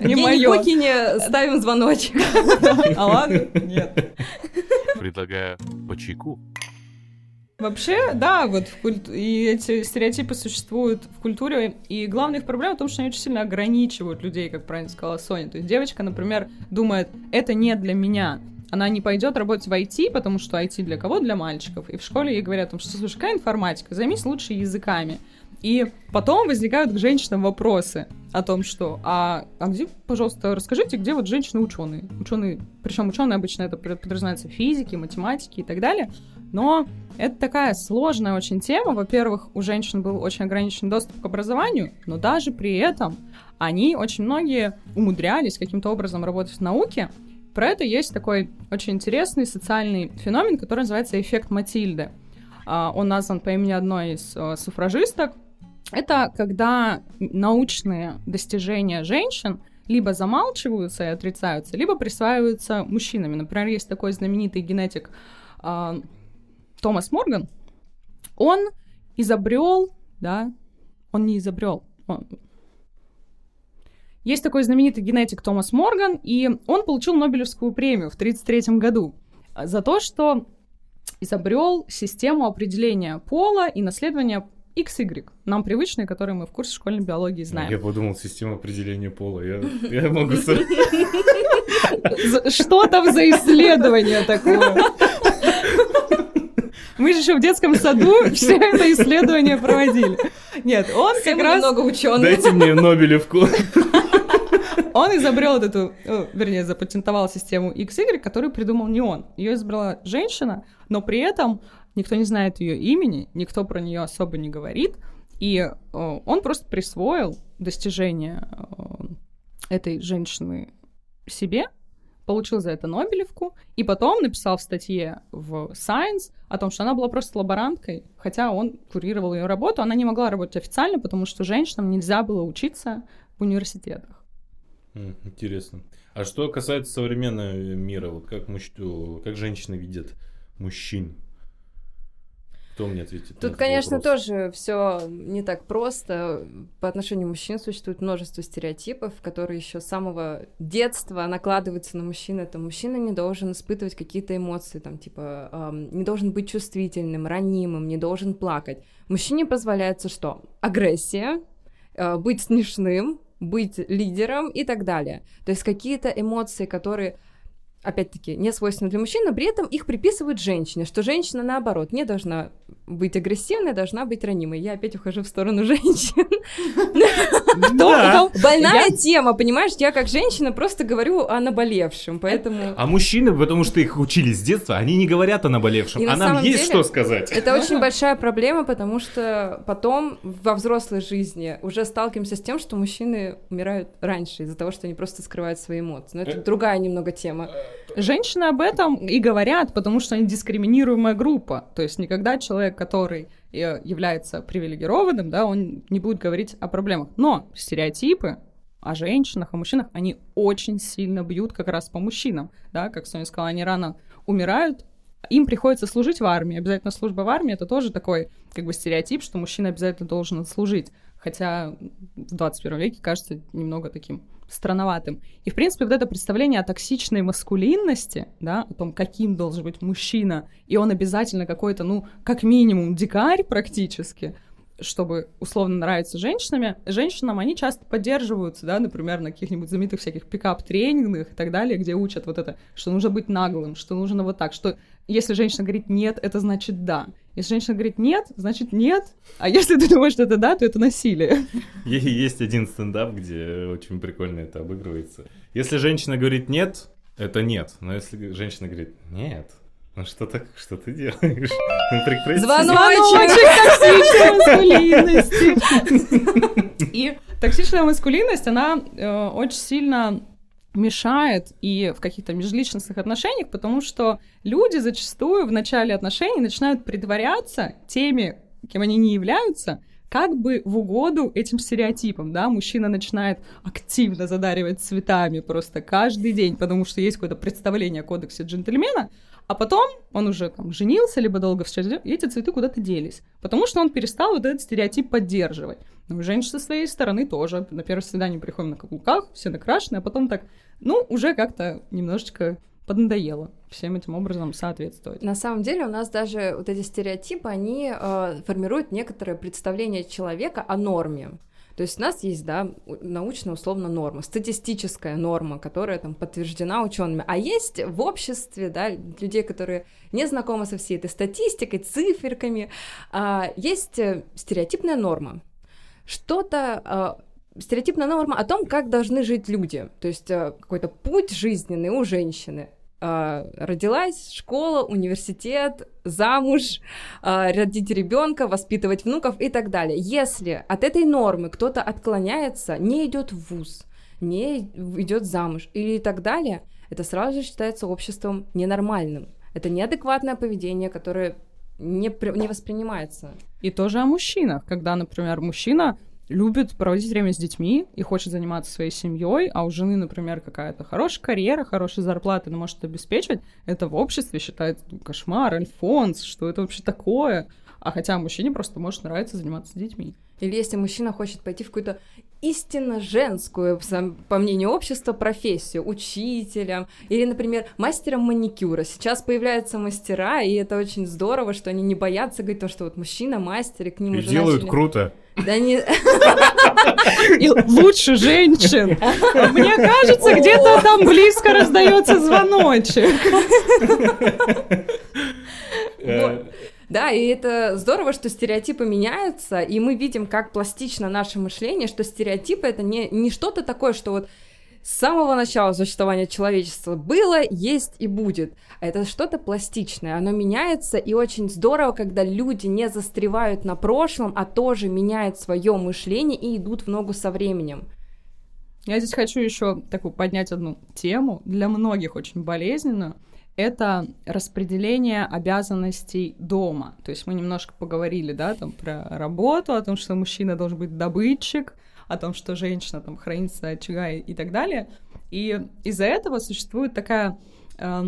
Гене Букине ставим звоночек. А ладно? Нет. Предлагаю по чайку. Вообще, да, вот в культ... и эти стереотипы существуют в культуре, и главная их проблема в том, что они очень сильно ограничивают людей, как правильно сказала Соня. То есть девочка, например, думает, это не для меня. Она не пойдет работать в ай ти, потому что ай ти для кого? Для мальчиков. И в школе ей говорят, что слушай, какая информатика, займись лучше языками. И потом возникают к женщинам вопросы о том, что а, а где, пожалуйста, расскажите, где вот женщины-ученые? Ученые, причем ученые обычно это подразумевается физики, математики и так далее. Но это такая сложная очень тема. Во-первых, у женщин был очень ограничен доступ к образованию, но даже при этом они очень многие умудрялись каким-то образом работать в науке. Про это есть такой очень интересный социальный феномен, который называется эффект Матильды. Он назван по имени одной из суфражисток. Это когда научные достижения женщин либо замалчиваются и отрицаются, либо присваиваются мужчинами. Например, есть такой знаменитый генетик Томас Морган. Он изобрел, да, он не изобрел, он... Есть такой знаменитый генетик Томас Морган, и он получил Нобелевскую премию в тысяча девятьсот тридцать третьем году за то, что изобрел систему определения пола и наследования икс игрек, нам привычные, которые мы в курсе школьной биологии знаем. Я подумал, система определения пола. Я могу... Что там за исследование такое? Мы же еще в детском саду все это исследование проводили. Нет, он как раз... много ученых. Дайте мне Нобелевку. Он изобрел вот эту, вернее, запатентовал систему икс игрек, которую придумал не он. Ее изобрела женщина, но при этом никто не знает ее имени, никто про нее особо не говорит. И он просто присвоил достижение этой женщины себе, получил за это Нобелевку, и потом написал в статье в Science о том, что она была просто лаборанткой, хотя он курировал ее работу. Она не могла работать официально, потому что женщинам нельзя было учиться в университетах. Интересно. А что касается современного мира, вот как, муж... как женщины видят мужчин? Кто мне ответит? Тут, конечно, вопрос? Тоже все не так просто. По отношению к мужчин существует множество стереотипов, которые еще с самого детства накладываются на мужчин. Это мужчина не должен испытывать какие-то эмоции, там, типа, эм, не должен быть чувствительным, ранимым, не должен плакать. Мужчине позволяется что? Агрессия, э, быть смешным, быть лидером и так далее. То есть какие-то эмоции, которые... опять-таки, не свойственно для мужчин, но при этом их приписывают женщине, что женщина, наоборот, не должна быть агрессивной, должна быть ранимой. Я опять ухожу в сторону женщин. Больная тема, понимаешь? Я как женщина просто говорю о наболевшем, поэтому... А мужчины, потому что их учили с детства, они не говорят о наболевшем, а нам есть что сказать. Это очень большая проблема, потому что потом во взрослой жизни уже сталкиваемся с тем, что мужчины умирают раньше из-за того, что они просто скрывают свои эмоции. Но это другая немного тема. Женщины об этом и говорят, потому что они дискриминируемая группа. То есть никогда человек, который является привилегированным, да, он не будет говорить о проблемах. Но стереотипы о женщинах, о мужчинах, они очень сильно бьют как раз по мужчинам. Да? Как Соня сказала, они рано умирают, им приходится служить в армии. Обязательно служба в армии — это тоже такой как бы стереотип, что мужчина обязательно должен отслужить. Хотя в двадцать первом веке кажется немного таким странноватым. И, в принципе, вот это представление о токсичной маскулинности, да, о том, каким должен быть мужчина, и он обязательно какой-то, ну, как минимум, дикарь практически, чтобы условно нравиться женщинам, женщинам они часто поддерживаются, да, например, на каких-нибудь знаменитых всяких пикап-тренингах и так далее, где учат вот это, что нужно быть наглым, что нужно вот так, что если женщина говорит «нет», это значит «да». Если женщина говорит «нет», значит «нет», а если ты думаешь, что это «да», то это насилие. Есть один стендап, где очень прикольно это обыгрывается. Если женщина говорит «нет», это «нет», но если женщина говорит «нет», ну что так, что ты делаешь? Ну, звоночек токсичной маскулинности. И токсичная маскулинность, она э, очень сильно мешает и в каких-то межличностных отношениях, потому что люди зачастую в начале отношений начинают притворяться теми, кем они не являются, как бы в угоду этим стереотипам, да, мужчина начинает активно задаривать цветами просто каждый день, потому что есть какое-то представление о кодексе джентльмена, а потом он уже там женился, либо долго встречался, и эти цветы куда-то делись, потому что он перестал вот этот стереотип поддерживать. Ну, женщина со своей стороны тоже. На первое свидание приходим на каблуках, все накрашены, а потом так, ну, уже как-то немножечко... поднадоело всем этим образом соответствовать. На самом деле у нас даже вот эти стереотипы, они э, формируют некоторое представление человека о норме. То есть у нас есть, да, научная условно норма, статистическая норма, которая там подтверждена учеными. А есть в обществе, да, людей, которые не знакомы со всей этой статистикой, циферками, э, есть стереотипная норма. Что-то... Э, Стереотипная норма о том, как должны жить люди. То есть какой-то путь жизненный у женщины. Родилась, школа, университет, замуж, родить ребенка, воспитывать внуков и так далее. Если от этой нормы кто-то отклоняется, не идет в вуз, не идет замуж и так далее, это сразу же считается обществом ненормальным. Это неадекватное поведение, которое не, не воспринимается. И тоже о мужчинах, когда, например, мужчина любит проводить время с детьми и хочет заниматься своей семьей, а у жены, например, какая-то хорошая карьера, хорошая зарплата, она может обеспечивать, это в обществе считается кошмар, альфонс, что это вообще такое? А хотя мужчине просто может нравиться заниматься с детьми. Или если мужчина хочет пойти в какую-то истинно женскую, по мнению общества, профессию, учителем или, например, мастером маникюра. Сейчас появляются мастера, и это очень здорово, что они не боятся говорить то, что вот мужчина мастер, и к ним и уже делают начали... круто. Да не... Лучше женщин. Мне кажется, где-то там близко раздается звоночек. Да, и это здорово, что стереотипы меняются, и мы видим, как пластично наше мышление, что стереотипы — это не, не что-то такое, что вот с самого начала существования человечества было, есть и будет. Это что-то пластичное, оно меняется, и очень здорово, когда люди не застревают на прошлом, а тоже меняют свое мышление и идут в ногу со временем. Я здесь хочу еще такую поднять одну тему, для многих очень болезненную. Это распределение обязанностей дома. То есть мы немножко поговорили, да, там про работу, о том, что мужчина должен быть добытчик, о том, что женщина там хранится очага и, и так далее. И из-за этого существует такая э,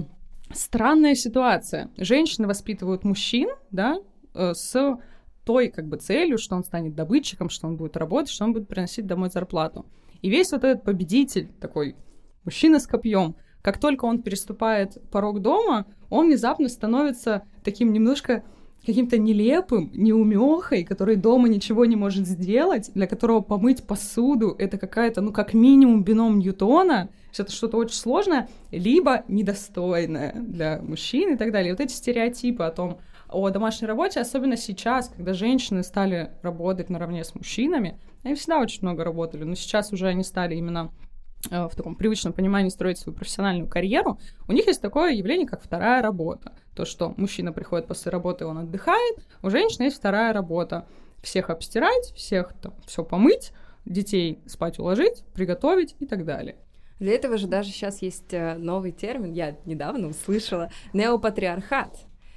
странная ситуация. Женщины воспитывают мужчин, да, э, с той как бы целью, что он станет добытчиком, что он будет работать, что он будет приносить домой зарплату. И весь вот этот победитель, такой мужчина с копьем, как только он переступает порог дома, он внезапно становится таким немножко каким-то нелепым, неумехой, который дома ничего не может сделать, для которого помыть посуду — это какая-то, ну, как минимум, бином Ньютона, это что-то очень сложное, либо недостойное для мужчин и так далее. И вот эти стереотипы о том, о домашней работе, особенно сейчас, когда женщины стали работать наравне с мужчинами, они всегда очень много работали, но сейчас уже они стали именно... в таком привычном понимании строить свою профессиональную карьеру, у них есть такое явление, как вторая работа. То, что мужчина приходит после работы, он отдыхает, у женщины есть вторая работа. Всех обстирать, всех там все помыть, детей спать уложить, приготовить и так далее. Для этого же даже сейчас есть новый термин, я недавно услышала, неопатриархат.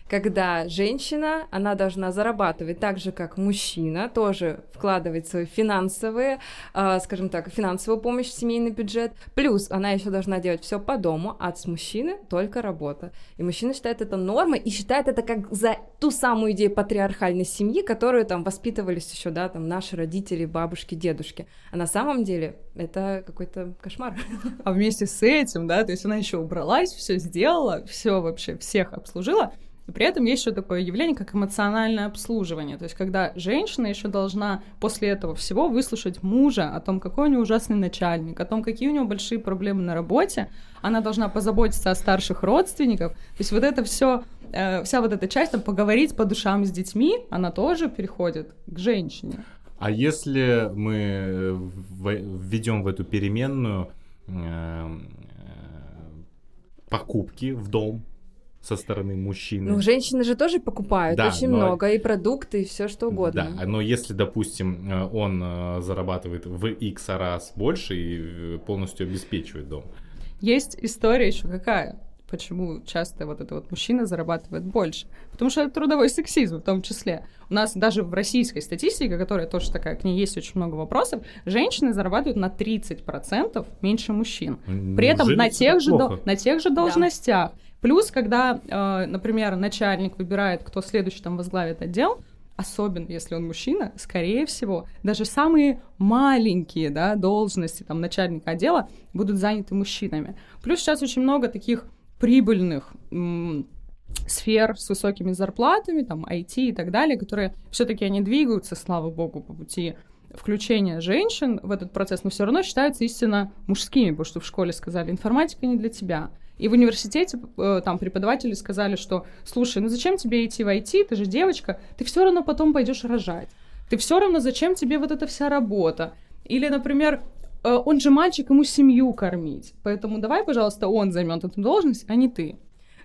Когда женщина, она должна зарабатывать так же, как мужчина, тоже вкладывать свои финансовые, э, скажем так, финансовую помощь в семейный бюджет, плюс она еще должна делать все по дому, а с мужчины только работа. И мужчина считает это нормой и считает это как за ту самую идею патриархальной семьи, которую там воспитывались еще, да, там наши родители, бабушки, дедушки. А на самом деле это какой-то кошмар. А вместе с этим, да, то есть она еще убралась, все сделала, все вообще всех обслужила. И при этом есть еще такое явление, как эмоциональное обслуживание. То есть когда женщина еще должна после этого всего выслушать мужа о том, какой у него ужасный начальник, о том, какие у него большие проблемы на работе, она должна позаботиться о старших родственниках. То есть вот это все, э, вся вот эта часть, там, поговорить по душам с детьми, она тоже переходит к женщине. А если мы введем в эту переменную э, покупки в дом со стороны мужчины. Ну, женщины же тоже покупают, да, очень но... много, и продукты, и все что угодно. Да, но если, допустим, он зарабатывает в X раз больше и полностью обеспечивает дом. Есть история еще какая, почему часто вот этот вот мужчина зарабатывает больше. Потому что это трудовой сексизм в том числе. У нас даже в российской статистике, которая тоже такая, к ней есть очень много вопросов, женщины зарабатывают на тридцать процентов меньше мужчин. При этом на тех, же, на тех же должностях. Да. Плюс, когда, например, начальник выбирает, кто следующий там возглавит отдел, особенно если он мужчина, скорее всего, даже самые маленькие, да, должности там, начальника отдела будут заняты мужчинами. Плюс сейчас очень много таких прибыльных м- сфер с высокими зарплатами, там, ай ти и так далее, которые все-таки они двигаются, слава богу, по пути включения женщин в этот процесс, но все равно считаются истинно мужскими, потому что в школе сказали, информатика не для тебя. И в университете там преподаватели сказали, что, слушай, ну зачем тебе идти в ай ти, ты же девочка, ты все равно потом пойдешь рожать. Ты все равно, зачем тебе вот эта вся работа? Или, например, он же мальчик, ему семью кормить, поэтому давай, пожалуйста, он займет эту должность, а не ты.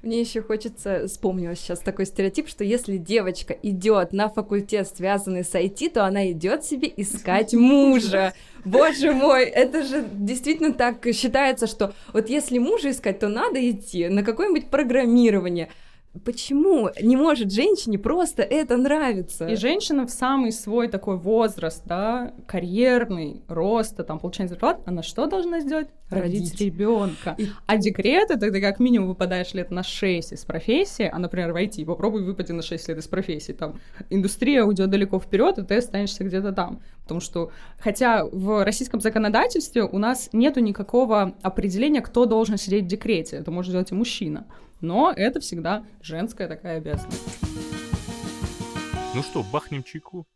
Мне еще хочется, вспомнила сейчас такой стереотип, что если девочка идет на факультет, связанный с ай ти, то она идет себе искать мужа. Боже мой, это же действительно так считается, что вот если мужа искать, то надо идти на какое-нибудь программирование. Почему не может женщине просто это нравиться? И женщина в самый свой такой возраст, да, карьерный, роста, там, получение зарплаты, она что должна сделать? Родить, Родить. ребенка. И... А декреты, тогда как минимум выпадаешь лет на шесть из профессии, а, например, в ай ти, попробуй выпади на шесть лет из профессии, там, индустрия уйдет далеко вперед, и ты останешься где-то там. Потому что, хотя в российском законодательстве у нас нету никакого определения, кто должен сидеть в декрете, это может делать и мужчина. Но это всегда женская такая обязанность. Ну что, бахнем чайку?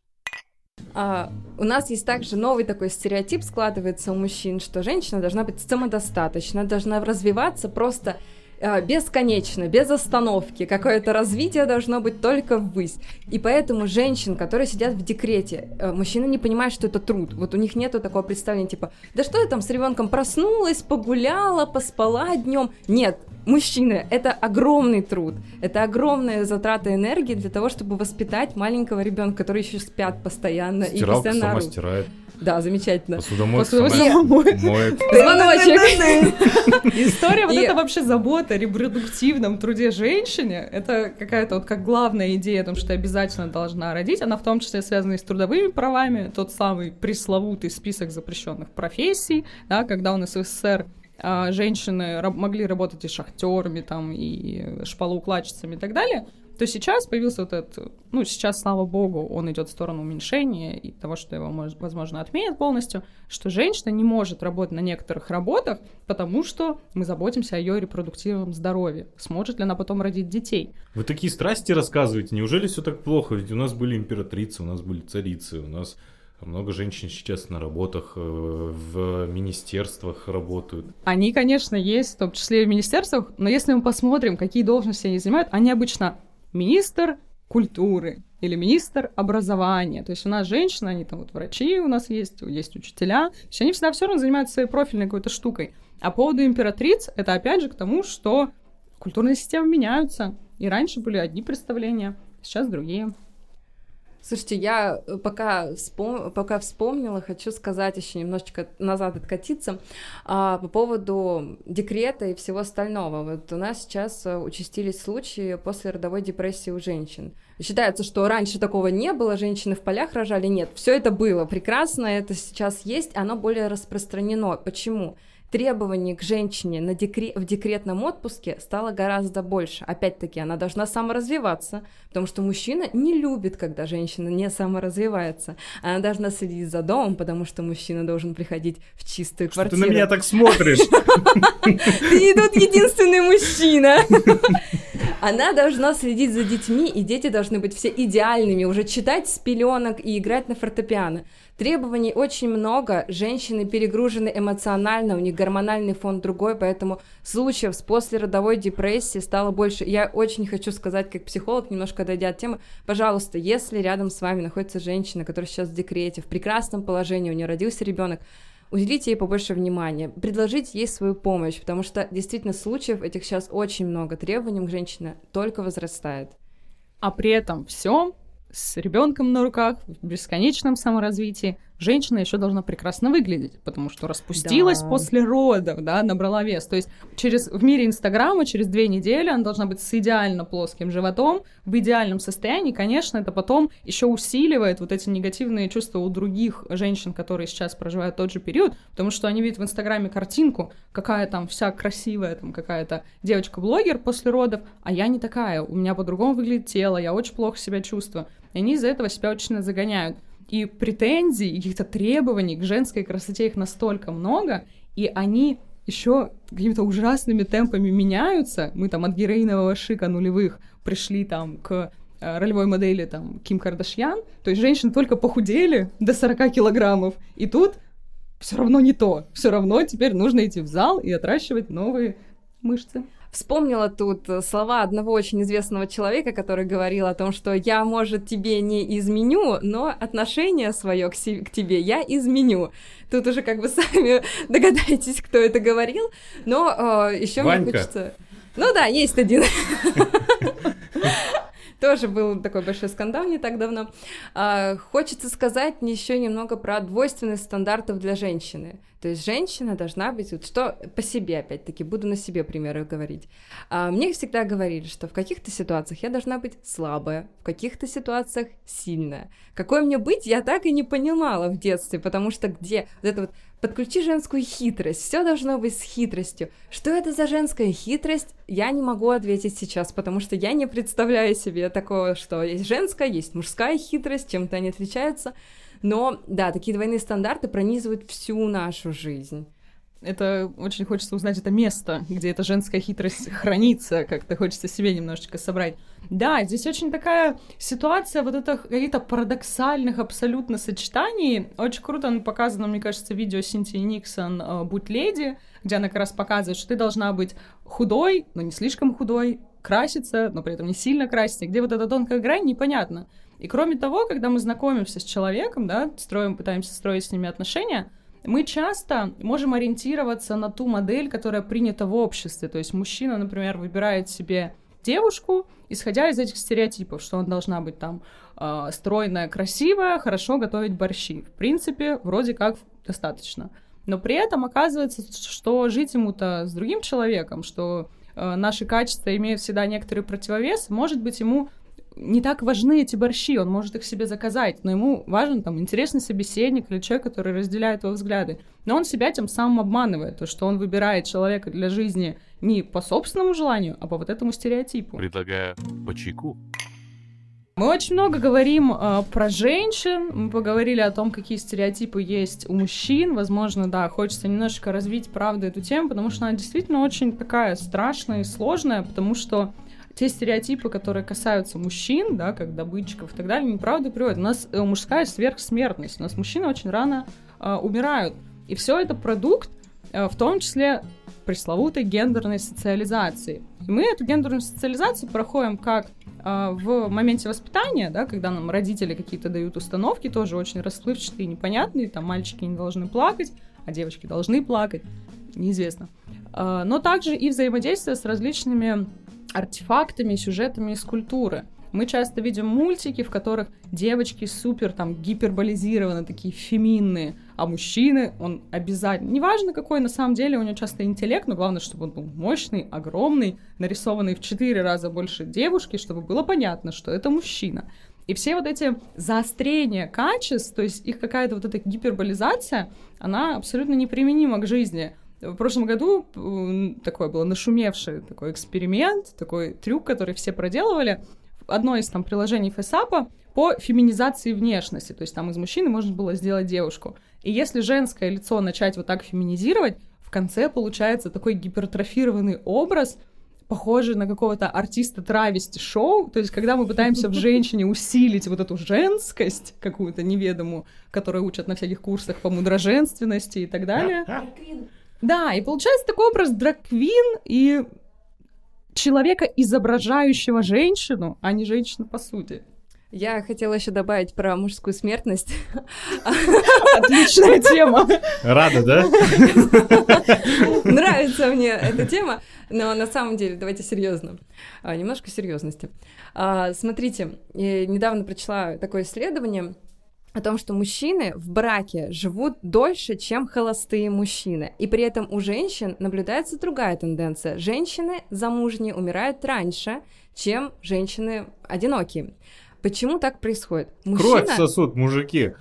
А, у нас есть также новый такой стереотип, складывается у мужчин, что женщина должна быть самодостаточна, должна развиваться просто а, бесконечно, без остановки. Какое-то развитие должно быть только ввысь. И поэтому женщин, которые сидят в декрете, а, мужчины не понимают, что это труд. Вот у них нету такого представления, типа, да что я там с ребенком проснулась, погуляла, поспала днем. Нет. Мужчины, это огромный труд, это огромная затрата энергии для того, чтобы воспитать маленького ребенка, который еще спят постоянно. Стиралка и постоянно сама стирает. Да, замечательно. Посудомойка моет. Звоночек. История вот эта вообще забота о репродуктивном труде женщины, это какая-то вот как главная идея о том, что обязательно должна родить, она в том числе связана и с трудовыми правами, тот самый пресловутый список запрещенных профессий, да, когда у нас в СССР женщины могли работать и шахтерами, там, и шпалоукладчицами и так далее, то сейчас появился вот этот... Ну, сейчас, слава богу, он идет в сторону уменьшения и того, что его, может, возможно, отменят полностью, что женщина не может работать на некоторых работах, потому что мы заботимся о ее репродуктивном здоровье. Сможет ли она потом родить детей? Вы такие страсти рассказываете. Неужели все так плохо? Ведь у нас были императрицы, у нас были царицы, у нас... Много женщин сейчас на работах, в министерствах работают. Они, конечно, есть, в том числе и в министерствах, но если мы посмотрим, какие должности они занимают, они обычно министр культуры или министр образования. То есть у нас женщины, они там вот врачи у нас есть, есть учителя, то есть они всегда все равно занимаются своей профильной какой-то штукой. А по поводу императриц, это опять же к тому, что культурные системы меняются, и раньше были одни представления, сейчас другие. Слушайте, я пока, вспом... пока вспомнила, хочу сказать еще немножечко назад откатиться а, по поводу декрета и всего остального. Вот у нас сейчас участились случаи послеродовой депрессии у женщин. Считается, что раньше такого не было, женщины в полях рожали, нет, все это было прекрасно, это сейчас есть, оно более распространено. Почему? Требований к женщине на декре... в декретном отпуске стало гораздо больше. Опять-таки, она должна саморазвиваться, потому что мужчина не любит, когда женщина не саморазвивается. Она должна следить за домом, потому что мужчина должен приходить в чистую что квартиру. Ты на меня так смотришь? Ты не тот единственный мужчина. Она должна следить за детьми, и дети должны быть все идеальными, уже читать с пеленок и играть на фортепиано. Требований очень много, женщины перегружены эмоционально, у них гормональный фон другой, поэтому случаев с послеродовой депрессией стало больше. Я очень хочу сказать, как психолог, немножко дойдя от темы, пожалуйста, если рядом с вами находится женщина, которая сейчас в декрете, в прекрасном положении, у нее родился ребенок, уделите ей побольше внимания, предложите ей свою помощь, потому что действительно случаев этих сейчас очень много, требованиям к женщине только возрастает. А при этом всем с ребенком на руках, в бесконечном саморазвитии, женщина еще должна прекрасно выглядеть, потому что распустилась да. после родов, да, набрала вес. То есть через, в мире Инстаграма через две недели она должна быть с идеально плоским животом, в идеальном состоянии. Конечно, это потом еще усиливает вот эти негативные чувства у других женщин, которые сейчас проживают тот же период, потому что они видят в Инстаграме картинку, какая там вся красивая, там какая-то девочка-блогер после родов, а я не такая, у меня по-другому выглядит тело, я очень плохо себя чувствую. И они из-за этого себя очень загоняют. И претензий, и каких-то требований к женской красоте их настолько много, и они еще какими-то ужасными темпами меняются. Мы там от героинового шика нулевых пришли там к ролевой модели там Ким Кардашьян. То есть женщины только похудели до сорок килограммов, и тут все равно не то. Все равно теперь нужно идти в зал и отращивать новые мышцы. Вспомнила тут слова одного очень известного человека, который говорил о том, что я, может, тебе не изменю, но отношение свое к, себе, к тебе я изменю. Тут уже как бы сами догадаетесь, кто это говорил, но э, еще мне хочется... Ну да, есть один... Тоже был такой большой скандал не так давно. А, хочется сказать еще немного про двойственность стандартов для женщины. То есть женщина должна быть... Вот что по себе, опять-таки, буду на себе примеры говорить. А, мне всегда говорили, что в каких-то ситуациях я должна быть слабая, в каких-то ситуациях сильная. Какой мне быть, я так и не понимала в детстве, потому что где... Вот это вот подключи женскую хитрость, все должно быть с хитростью. Что это за женская хитрость, я не могу ответить сейчас, потому что я не представляю себе такого, что есть женская, есть мужская хитрость, чем-то они отличаются. Но, да, такие двойные стандарты пронизывают всю нашу жизнь. Это очень хочется узнать это место, где эта женская хитрость хранится, как-то хочется себе немножечко собрать. Да, здесь очень такая ситуация вот это каких-то парадоксальных абсолютно сочетаний. Очень круто он показан, мне кажется, в видео Синтии Никсон «Будь леди», где она как раз показывает, что ты должна быть худой, но не слишком худой, краситься, но при этом не сильно краситься, где вот эта тонкая грань, непонятно. И кроме того, когда мы знакомимся с человеком, да, строим, пытаемся строить с ними отношения, мы часто можем ориентироваться на ту модель, которая принята в обществе. То есть мужчина, например, выбирает себе девушку, исходя из этих стереотипов, что она должна быть там э, стройная, красивая, хорошо готовить борщи. В принципе, вроде как достаточно. Но при этом оказывается, что жить ему-то с другим человеком, что э, наши качества имеют всегда некоторый противовес, может быть, ему... не так важны эти борщи, он может их себе заказать, но ему важен там интересный собеседник или человек, который разделяет его взгляды. Но он себя тем самым обманывает, то, что он выбирает человека для жизни не по собственному желанию, а по вот этому стереотипу. Предлагаю по чайку. Мы очень много говорим э, про женщин, мы поговорили о том, какие стереотипы есть у мужчин, возможно, да, хочется немножечко развить, правда, эту тему, потому что она действительно очень такая страшная и сложная, потому что те стереотипы, которые касаются мужчин, да, как добытчиков и так далее, неправда приводят. У нас мужская сверхсмертность, у нас мужчины очень рано э, умирают. И все это продукт, э, в том числе, пресловутой гендерной социализации. И мы эту гендерную социализацию проходим как э, в моменте воспитания, да, когда нам родители какие-то дают установки, тоже очень расплывчатые и непонятные, там мальчики не должны плакать, а девочки должны плакать, неизвестно. Э, но также и взаимодействие с различными артефактами, сюжетами из культуры. Мы часто видим мультики, в которых девочки супер там гиперболизированы, такие феминные, а мужчины, он обязательно... Неважно, какой на самом деле у него часто интеллект, но главное, чтобы он был мощный, огромный, нарисованный в четыре раза больше девушки, чтобы было понятно, что это мужчина. И все вот эти заострения качеств, то есть их какая-то вот эта гиперболизация, она абсолютно неприменима к жизни. В прошлом году такой был нашумевший такой эксперимент, такой трюк, который все проделывали. Одно из там приложений фейсапа по феминизации внешности. То есть там из мужчины можно было сделать девушку. И если женское лицо начать вот так феминизировать, в конце получается такой гипертрофированный образ, похожий на какого-то артиста травести-шоу. То есть когда мы пытаемся в женщине усилить вот эту женскость какую-то неведомую, которую учат на всяких курсах по мудроженственности и так далее... Да, и получается такой образ драг-квин и человека, изображающего женщину, а не женщину по сути. Я хотела еще добавить про мужскую смертность. Отличная тема. Рада, да? Нравится мне эта тема, но на самом деле, давайте серьезно. Немножко серьезности. Смотрите, недавно прочла такое исследование о том, что мужчины в браке живут дольше, чем холостые мужчины. И при этом у женщин наблюдается другая тенденция. Женщины замужние умирают раньше, чем женщины одинокие. Почему так происходит? Мужчина... Кровь сосут, мужики.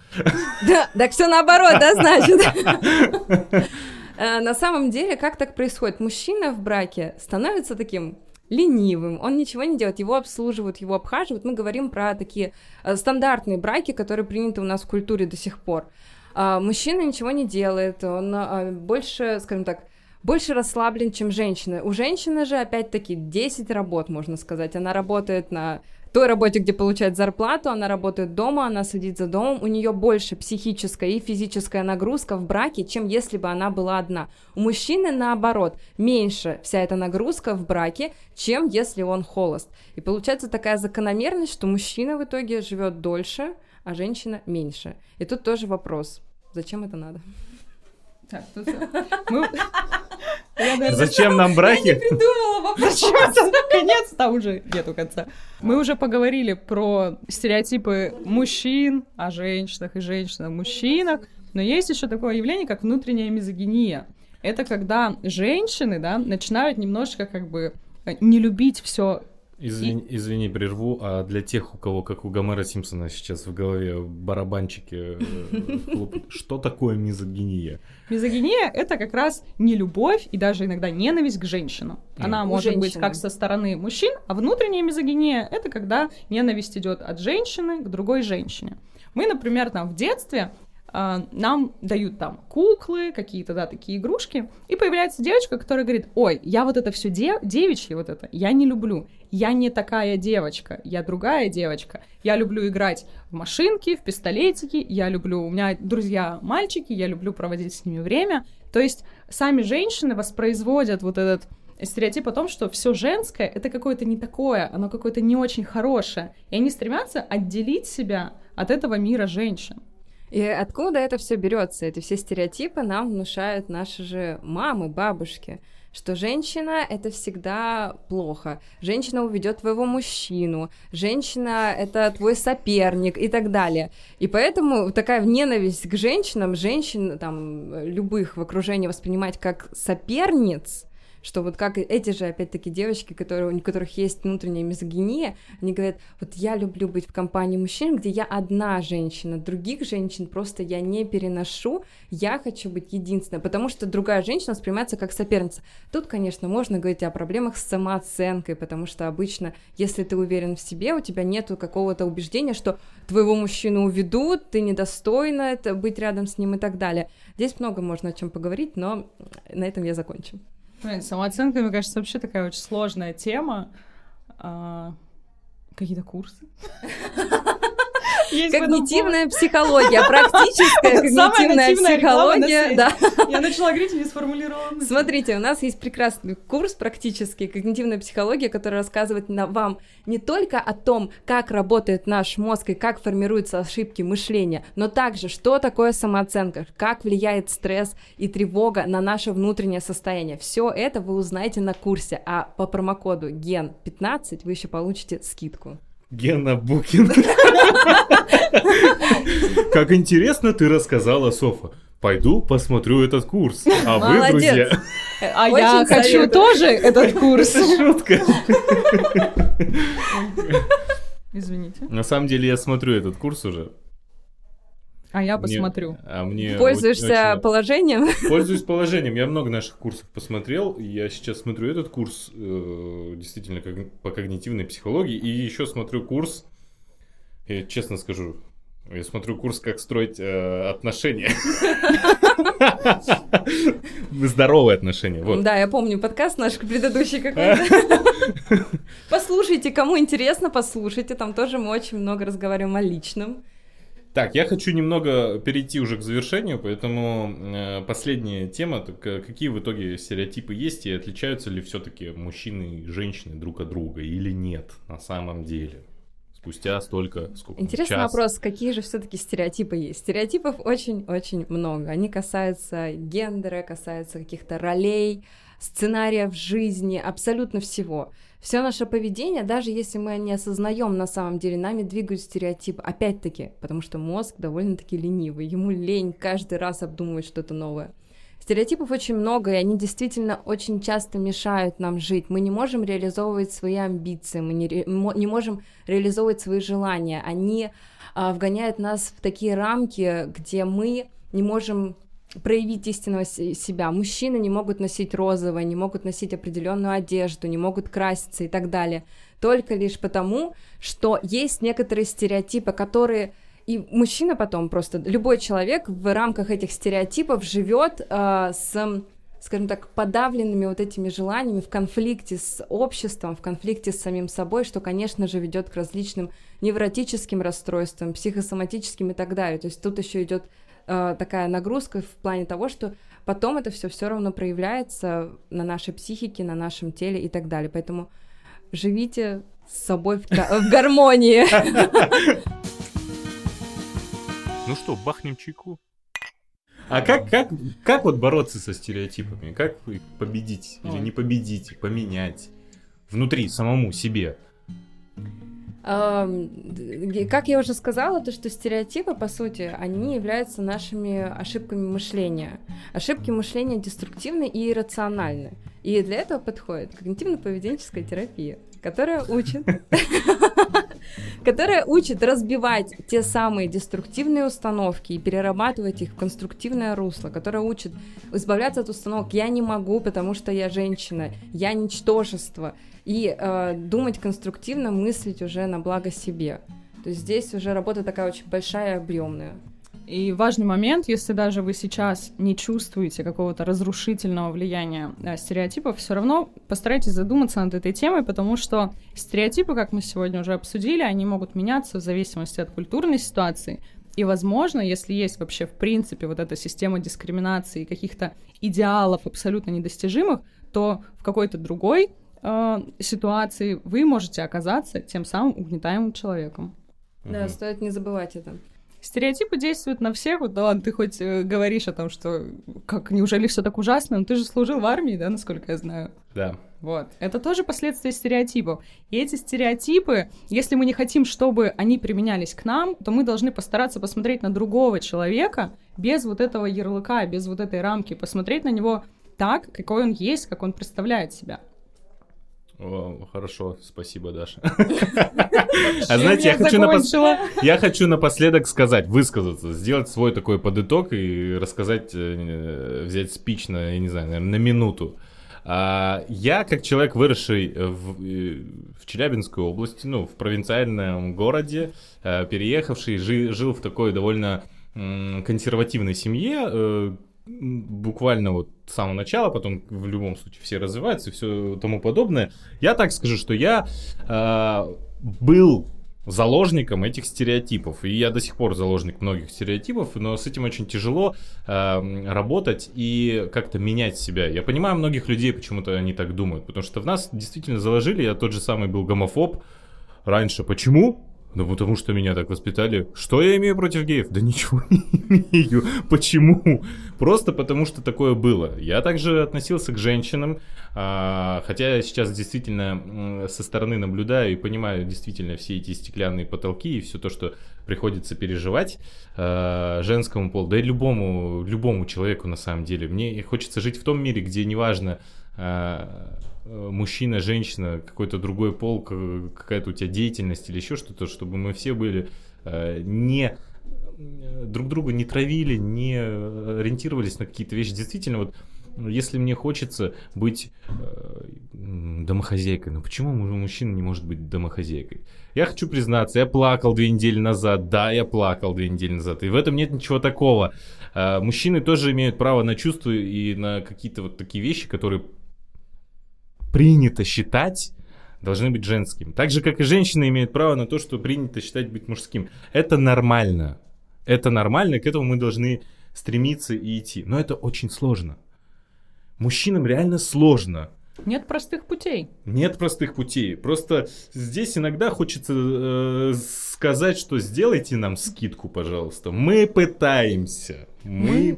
Да, так все наоборот, да, значит? На самом деле, как так происходит? Мужчина в браке становится таким... ленивым, он ничего не делает, его обслуживают, его обхаживают. Мы говорим про такие стандартные браки, которые приняты у нас в культуре до сих пор. Мужчина ничего не делает, он больше, скажем так, больше расслаблен, чем женщина. У женщины же, опять-таки, десять работ, можно сказать. Она работает на той работе, где получает зарплату, она работает дома, она сидит за домом. У нее больше психическая и физическая нагрузка в браке, чем если бы она была одна. У мужчины, наоборот, меньше вся эта нагрузка в браке, чем если он холост. И получается такая закономерность, что мужчина в итоге живет дольше, а женщина меньше. И тут тоже вопрос, зачем это надо? Так, тут... Мы... Говорю, зачем нам браки? Я не придумала вопрос. Конец-то уже нету конца. Мы уже поговорили про стереотипы мужчин о женщинах и женщин о мужчинах, но есть еще такое явление, как внутренняя мизогиния. Это когда женщины, да, начинают немножко как бы не любить все. Извини, и... извини, прерву, а для тех, у кого, как у Гомера Симпсона сейчас в голове барабанчики, что такое мизогиния? Мизогиния — это как раз нелюбовь и даже иногда ненависть к женщинам. Она mm. может быть как со стороны мужчин, а внутренняя мизогиния — это когда ненависть идет от женщины к другой женщине. Мы, например, там в детстве... нам дают там куклы, какие-то, да, такие игрушки, и появляется девочка, которая говорит: ой, я вот это все дев... девичье вот это, я не люблю, я не такая девочка, я другая девочка, я люблю играть в машинки, в пистолетики, я люблю, у меня друзья мальчики, я люблю проводить с ними время. То есть сами женщины воспроизводят вот этот стереотип о том, что все женское — это какое-то не такое, оно какое-то не очень хорошее, и они стремятся отделить себя от этого мира женщин. И откуда это все берется? Эти все стереотипы нам внушают наши же мамы, бабушки, что женщина — это всегда плохо, женщина уведет твоего мужчину, женщина — это твой соперник и так далее. И поэтому такая ненависть к женщинам, женщин там, любых в окружении воспринимать как соперниц, что вот как эти же, опять-таки, девочки, которые, у которых есть внутренняя мизогиния, они говорят: вот я люблю быть в компании мужчин, где я одна женщина, других женщин просто я не переношу, я хочу быть единственной, потому что другая женщина воспринимается как соперница. Тут, конечно, можно говорить о проблемах с самооценкой, потому что обычно, если ты уверен в себе, у тебя нету какого-то убеждения, что твоего мужчину уведут, ты недостойна быть рядом с ним и так далее. Здесь много можно о чем поговорить, но на этом я закончу. Самооценка, мне кажется, вообще такая очень сложная тема. А... Какие-то курсы? Когнитивная психология, практическая когнитивная психология. Я начала говорить и не сформулировала. Смотрите, у нас есть прекрасный курс практический когнитивная психология, который рассказывает вам не только о том, как работает наш мозг и как формируются ошибки мышления, но также, что такое самооценка, как влияет стресс и тревога на наше внутреннее состояние. Все это вы узнаете на курсе, а по промокоду ген пятнадцать вы еще получите скидку. Гена Букин. Как интересно ты рассказала, Софа. Пойду посмотрю этот курс. А молодец. Вы, друзья... А очень я хочу советую. Тоже этот курс. Это шутка. Извините. На самом деле я смотрю этот курс уже. А я мне, посмотрю. А мне пользуешься очень... положением? Пользуюсь положением. Я много наших курсов посмотрел. Я сейчас смотрю этот курс э, действительно как, по когнитивной психологии. И еще смотрю курс, я честно скажу, я смотрю курс, как строить э, отношения. Здоровые отношения. Вот. Да, я помню подкаст наш предыдущий какой-то. Послушайте, кому интересно, послушайте. Там тоже мы очень много разговариваем о личном. Так, я хочу немного перейти уже к завершению, поэтому э, последняя тема, так, какие в итоге стереотипы есть и отличаются ли все-таки мужчины и женщины друг от друга или нет на самом деле? Спустя столько, сколько? Интересный час. Вопрос, какие же все-таки стереотипы есть? Стереотипов очень-очень много, они касаются гендера, касаются каких-то ролей, сценариев жизни, абсолютно всего. Все наше поведение, даже если мы не осознаем на самом деле, нами двигают стереотипы. Опять-таки, потому что мозг довольно-таки ленивый, ему лень каждый раз обдумывать что-то новое. Стереотипов очень много, и они действительно очень часто мешают нам жить. Мы не можем реализовывать свои амбиции, мы не, ре... не можем реализовывать свои желания. Они а, вгоняют нас в такие рамки, где мы не можем... проявить истинного себя. Мужчины не могут носить розовое, не могут носить определенную одежду, не могут краситься и так далее. Только лишь потому, что есть некоторые стереотипы, которые... И мужчина потом просто... Любой человек в рамках этих стереотипов живет э, с, скажем так, подавленными вот этими желаниями, в конфликте с обществом, в конфликте с самим собой, что, конечно же, ведет к различным невротическим расстройствам, психосоматическим и так далее. То есть тут еще идет такая нагрузка в плане того, что потом это все все равно проявляется на нашей психике, на нашем теле и так далее. Поэтому живите с собой в, в гармонии. Ну что, бахнем чайку? А как, как, как вот бороться со стереотипами? Как их победить или не победить, поменять внутри, самому себе? Как я уже сказала, то, что стереотипы, по сути, они являются нашими ошибками мышления. Ошибки мышления деструктивны и иррациональны. И для этого подходит когнитивно-поведенческая терапия, которая учит, которая учит разбивать те самые деструктивные установки и перерабатывать их в конструктивное русло, которая учит избавляться от установок «я не могу, потому что я женщина», «я ничтожество», и э, думать конструктивно, мыслить уже на благо себе. То есть здесь уже работа такая очень большая и объемная. И важный момент, если даже вы сейчас не чувствуете какого-то разрушительного влияния стереотипов, все равно постарайтесь задуматься над этой темой, потому что стереотипы, как мы сегодня уже обсудили, они могут меняться в зависимости от культурной ситуации. И, возможно, если есть вообще в принципе вот эта система дискриминации и каких-то идеалов абсолютно недостижимых, то в какой-то другой э, ситуации вы можете оказаться тем самым угнетаемым человеком. Да, стоит не забывать это. Стереотипы действуют на всех. Вот, да ладно, ты хоть э, говоришь о том, что как, неужели все так ужасно? Но ты же служил в армии, да, насколько я знаю? Да. Вот. Это тоже последствия стереотипов. И эти стереотипы, если мы не хотим, чтобы они применялись к нам, то мы должны постараться посмотреть на другого человека без вот этого ярлыка, без вот этой рамки, посмотреть на него так, какой он есть, как он представляет себя. О, хорошо, спасибо, Даша. А знаете, я хочу, напос... я хочу напоследок сказать, высказаться, сделать свой такой подыток и рассказать, взять спич на, я не знаю, наверное, на минуту. Я, как человек, выросший в, в Челябинской области, ну, в провинциальном городе, переехавший, жи, жил в такой довольно консервативной семье, буквально вот с самого начала, потом в любом случае все развиваются и все тому подобное. Я так скажу, что я э, был заложником этих стереотипов, и я до сих пор заложник многих стереотипов, но с этим очень тяжело э, работать и как-то менять себя. Я понимаю многих людей, почему-то они так думают, потому что в нас действительно заложили, я тот же самый был гомофоб раньше. Почему? Да потому что меня так воспитали. Что я имею против геев? Да ничего не имею. Почему? Просто потому что такое было. Я также относился к женщинам, хотя я сейчас действительно со стороны наблюдаю и понимаю действительно все эти стеклянные потолки и все то, что приходится переживать женскому полу, да и любому, любому человеку на самом деле. Мне хочется жить в том мире, где неважно, мужчина, женщина, какой-то другой пол, какая-то у тебя деятельность или еще что-то, чтобы мы все были не друг друга не травили, не ориентировались на какие-то вещи. Действительно, вот если мне хочется быть домохозяйкой, ну почему мужчина не может быть домохозяйкой? Я хочу признаться, я плакал две недели назад, да, я плакал две недели назад, и в этом нет ничего такого. Мужчины тоже имеют право на чувства и на какие-то вот такие вещи, которые принято считать, должны быть женским. Так же, как и женщины имеют право на то, что принято считать быть мужским. Это нормально. Это нормально, к этому мы должны стремиться и идти. Но это очень сложно. Мужчинам реально сложно. Нет простых путей. Нет простых путей. Просто здесь иногда хочется э, сказать, что сделайте нам скидку, пожалуйста. Мы пытаемся. Мы...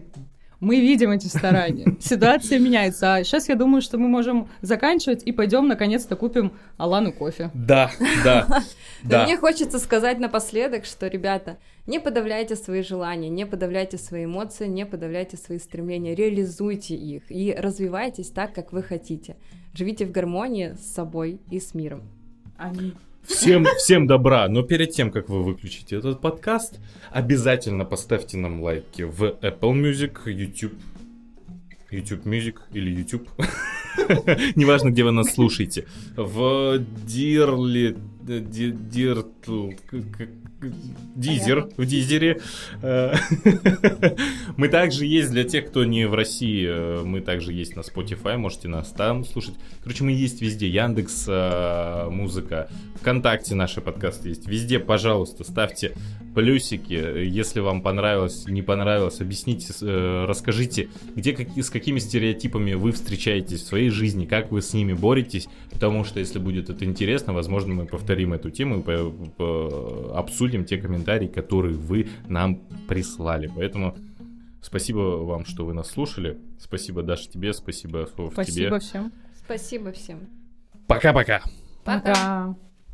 Мы видим эти старания. Ситуация меняется. А сейчас я думаю, что мы можем заканчивать и пойдем наконец-то купим Алану кофе. Да, да. Мне хочется сказать напоследок, что, ребята, не подавляйте свои желания, не подавляйте свои эмоции, не подавляйте свои стремления. Реализуйте их и развивайтесь так, как вы хотите. Живите в гармонии с собой и с миром. Аминь. Всем, всем добра, но перед тем, как вы выключите этот подкаст, обязательно поставьте нам лайки в Apple Music, YouTube, YouTube Music или YouTube, неважно, где вы нас слушаете, в Дирли, Диртл, Дизер, в Дизере. Мы также есть для тех, кто не в России. Мы также есть на Spotify, можете нас там слушать. Короче, мы есть везде. Яндекс, музыка, ВКонтакте наши подкасты есть. Везде, пожалуйста, ставьте плюсики. Если вам понравилось, не понравилось, объясните, расскажите, где, с какими стереотипами вы встречаетесь в своей жизни, как вы с ними боретесь. Потому что, если будет это интересно, возможно, мы повторим эту тему и обсудим те комментарии, которые вы нам прислали. Поэтому Спасибо вам, что вы нас слушали. Спасибо, Даша, тебе. Спасибо, Соф, тебе. Спасибо всем. Спасибо всем. Пока-пока. Пока.